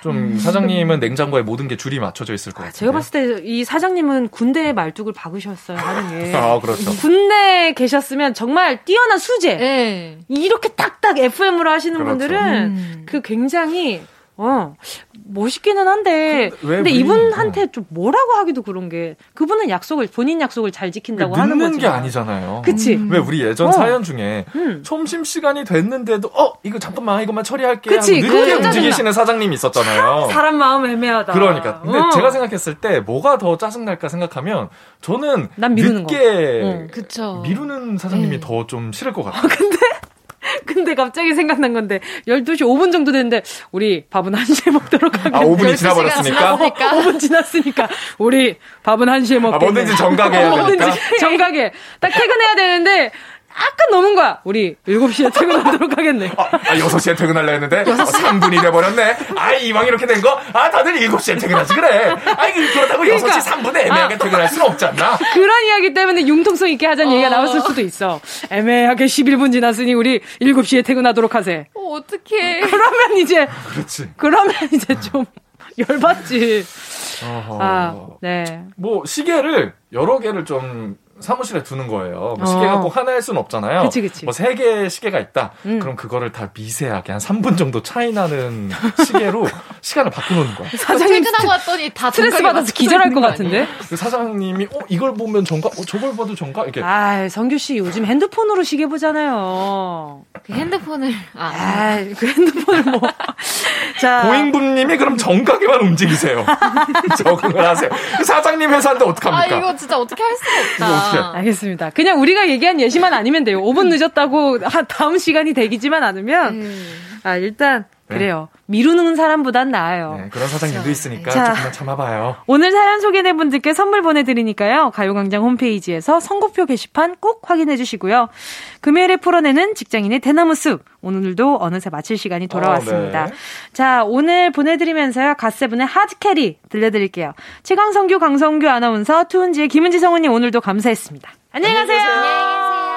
좀 음. 사장님은 냉장고에 모든 게 줄이 맞춰져 있을 것 같아요. 제가 봤을 때 이 사장님은 군대의 말뚝을 박으셨어요. 하는 게. 아, 그렇죠. 군대에 계셨으면 정말 뛰어난 수제. 네. 이렇게 딱딱 에프엠으로 하시는 그렇죠. 분들은 음. 그 굉장히 어 멋있기는 한데 근데, 근데 이분한테 좀 뭐라고 하기도 그런 게 그분은 약속을 본인 약속을 잘 지킨다고 하는 거지. 늦는 게 아니잖아요. 그치? 음. 왜 우리 예전 어. 사연 중에 음. 점심시간이 됐는데도 어 이거 잠깐만 이것만 처리할게 하고 늦게 움직이시는 사장님이 있었잖아요. 사람 마음 애매하다. 그러니까 근데 어. 제가 생각했을 때 뭐가 더 짜증날까 생각하면 저는 난 미루는 늦게 거. 미루는 사장님이 더 좀 싫을 것 같아요. 어, 근데 근데 갑자기 생각난 건데 열두 시 오 분 정도 됐는데 우리 밥은 한 시에 먹도록 하겠습니다. 아 오 분이 지나버렸습니까? 어, 오 분 지났으니까 우리 밥은 한 시에 먹겠네. 아, 뭐든지 정각에 해야 되니까. 정각에 딱 퇴근해야 되는데 약간 넘은 거야. 우리 일곱 시에 퇴근하도록 하겠네. 아, 아 여섯 시에 퇴근하려 했는데 여섯 시. 아, 삼 분이 돼버렸네. 아이 이왕 이렇게 된 거 아 다들 일곱 시에 퇴근하지 그래. 아이 그렇다고 그러니까, 여섯 시 삼 분에 애매하게 아, 퇴근할 수는 없지 않나. 그런 이야기 때문에 융통성 있게 하자는 어. 얘기가 나왔을 수도 있어. 애매하게 십일 분 지났으니 우리 일곱 시에 퇴근하도록 하세. 어, 어떡해. 그러면 이제 그렇지. 그러면 이제 좀 열받지. 어허. 아, 네. 뭐 시계를 여러 개를 좀 사무실에 두는 거예요. 뭐 시계가 어. 꼭 하나일 순 없잖아요. 그치, 그치. 뭐 세 개의 시계가 있다. 음. 그럼 그거를 다 미세하게 한 삼 분 정도 차이 나는 시계로 시간을 바꿔놓는 거야. 사장님 퇴근하고 왔더니 다 스트레스 받아서 기절할 것 같은데? 사장님이 어 이걸 보면 정가, 어 저걸 봐도 정가 이렇게. 아, 성규 씨 요즘 핸드폰으로 시계 보잖아요. 그 핸드폰을 아, 아 그 핸드폰을 뭐. 자 고잉분님이 그럼 정각에만 움직이세요. 적응을 하세요. 사장님 회사인데 어떡합니까? 아 이거 진짜 어떻게 할 수가 없다. 알겠습니다. 그냥 우리가 얘기한 예시만 아니면 돼요. 오 분 늦었다고 다음 시간이 되기지만 않으면 음. 아 일단 그래요. 네. 미루는 사람보단 나아요. 네, 그런 사장님도 있으니까 자, 조금만 참아봐요. 오늘 사연 소개된 분들께 선물 보내드리니까요. 가요광장 홈페이지에서 선곡표 게시판 꼭 확인해 주시고요. 금요일에 풀어내는 직장인의 대나무 숲. 오늘도 어느새 마칠 시간이 돌아왔습니다. 어, 네. 자, 오늘 보내드리면서요. 갓세븐의 하드캐리 들려드릴게요. 최강성규, 강성규 아나운서, 투은지의 김은지 성우님 오늘도 감사했습니다. 안녕히 가세요. 안녕히 계세요.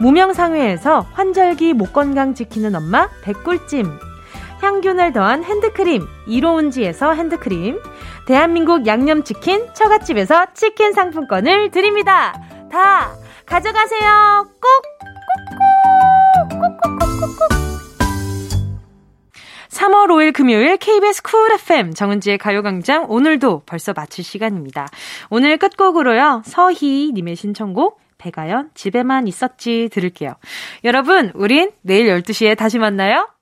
무명상회에서 환절기 목건강 지키는 엄마 백꿀찜, 향균을 더한 핸드크림 이로운지에서 핸드크림, 대한민국 양념치킨 처갓집에서 치킨 상품권을 드립니다. 다 가져가세요. 꼭 꼭 꼭 꼭 꼭 꼭. 삼월 오일 금요일 케이비에스 쿨 에프엠 정은지의 가요광장, 오늘도 벌써 마칠 시간입니다. 오늘 끝곡으로요, 서희님의 신청곡 대가연 집에만 있었지 들을게요. 여러분, 우린 내일 열두 시에 다시 만나요.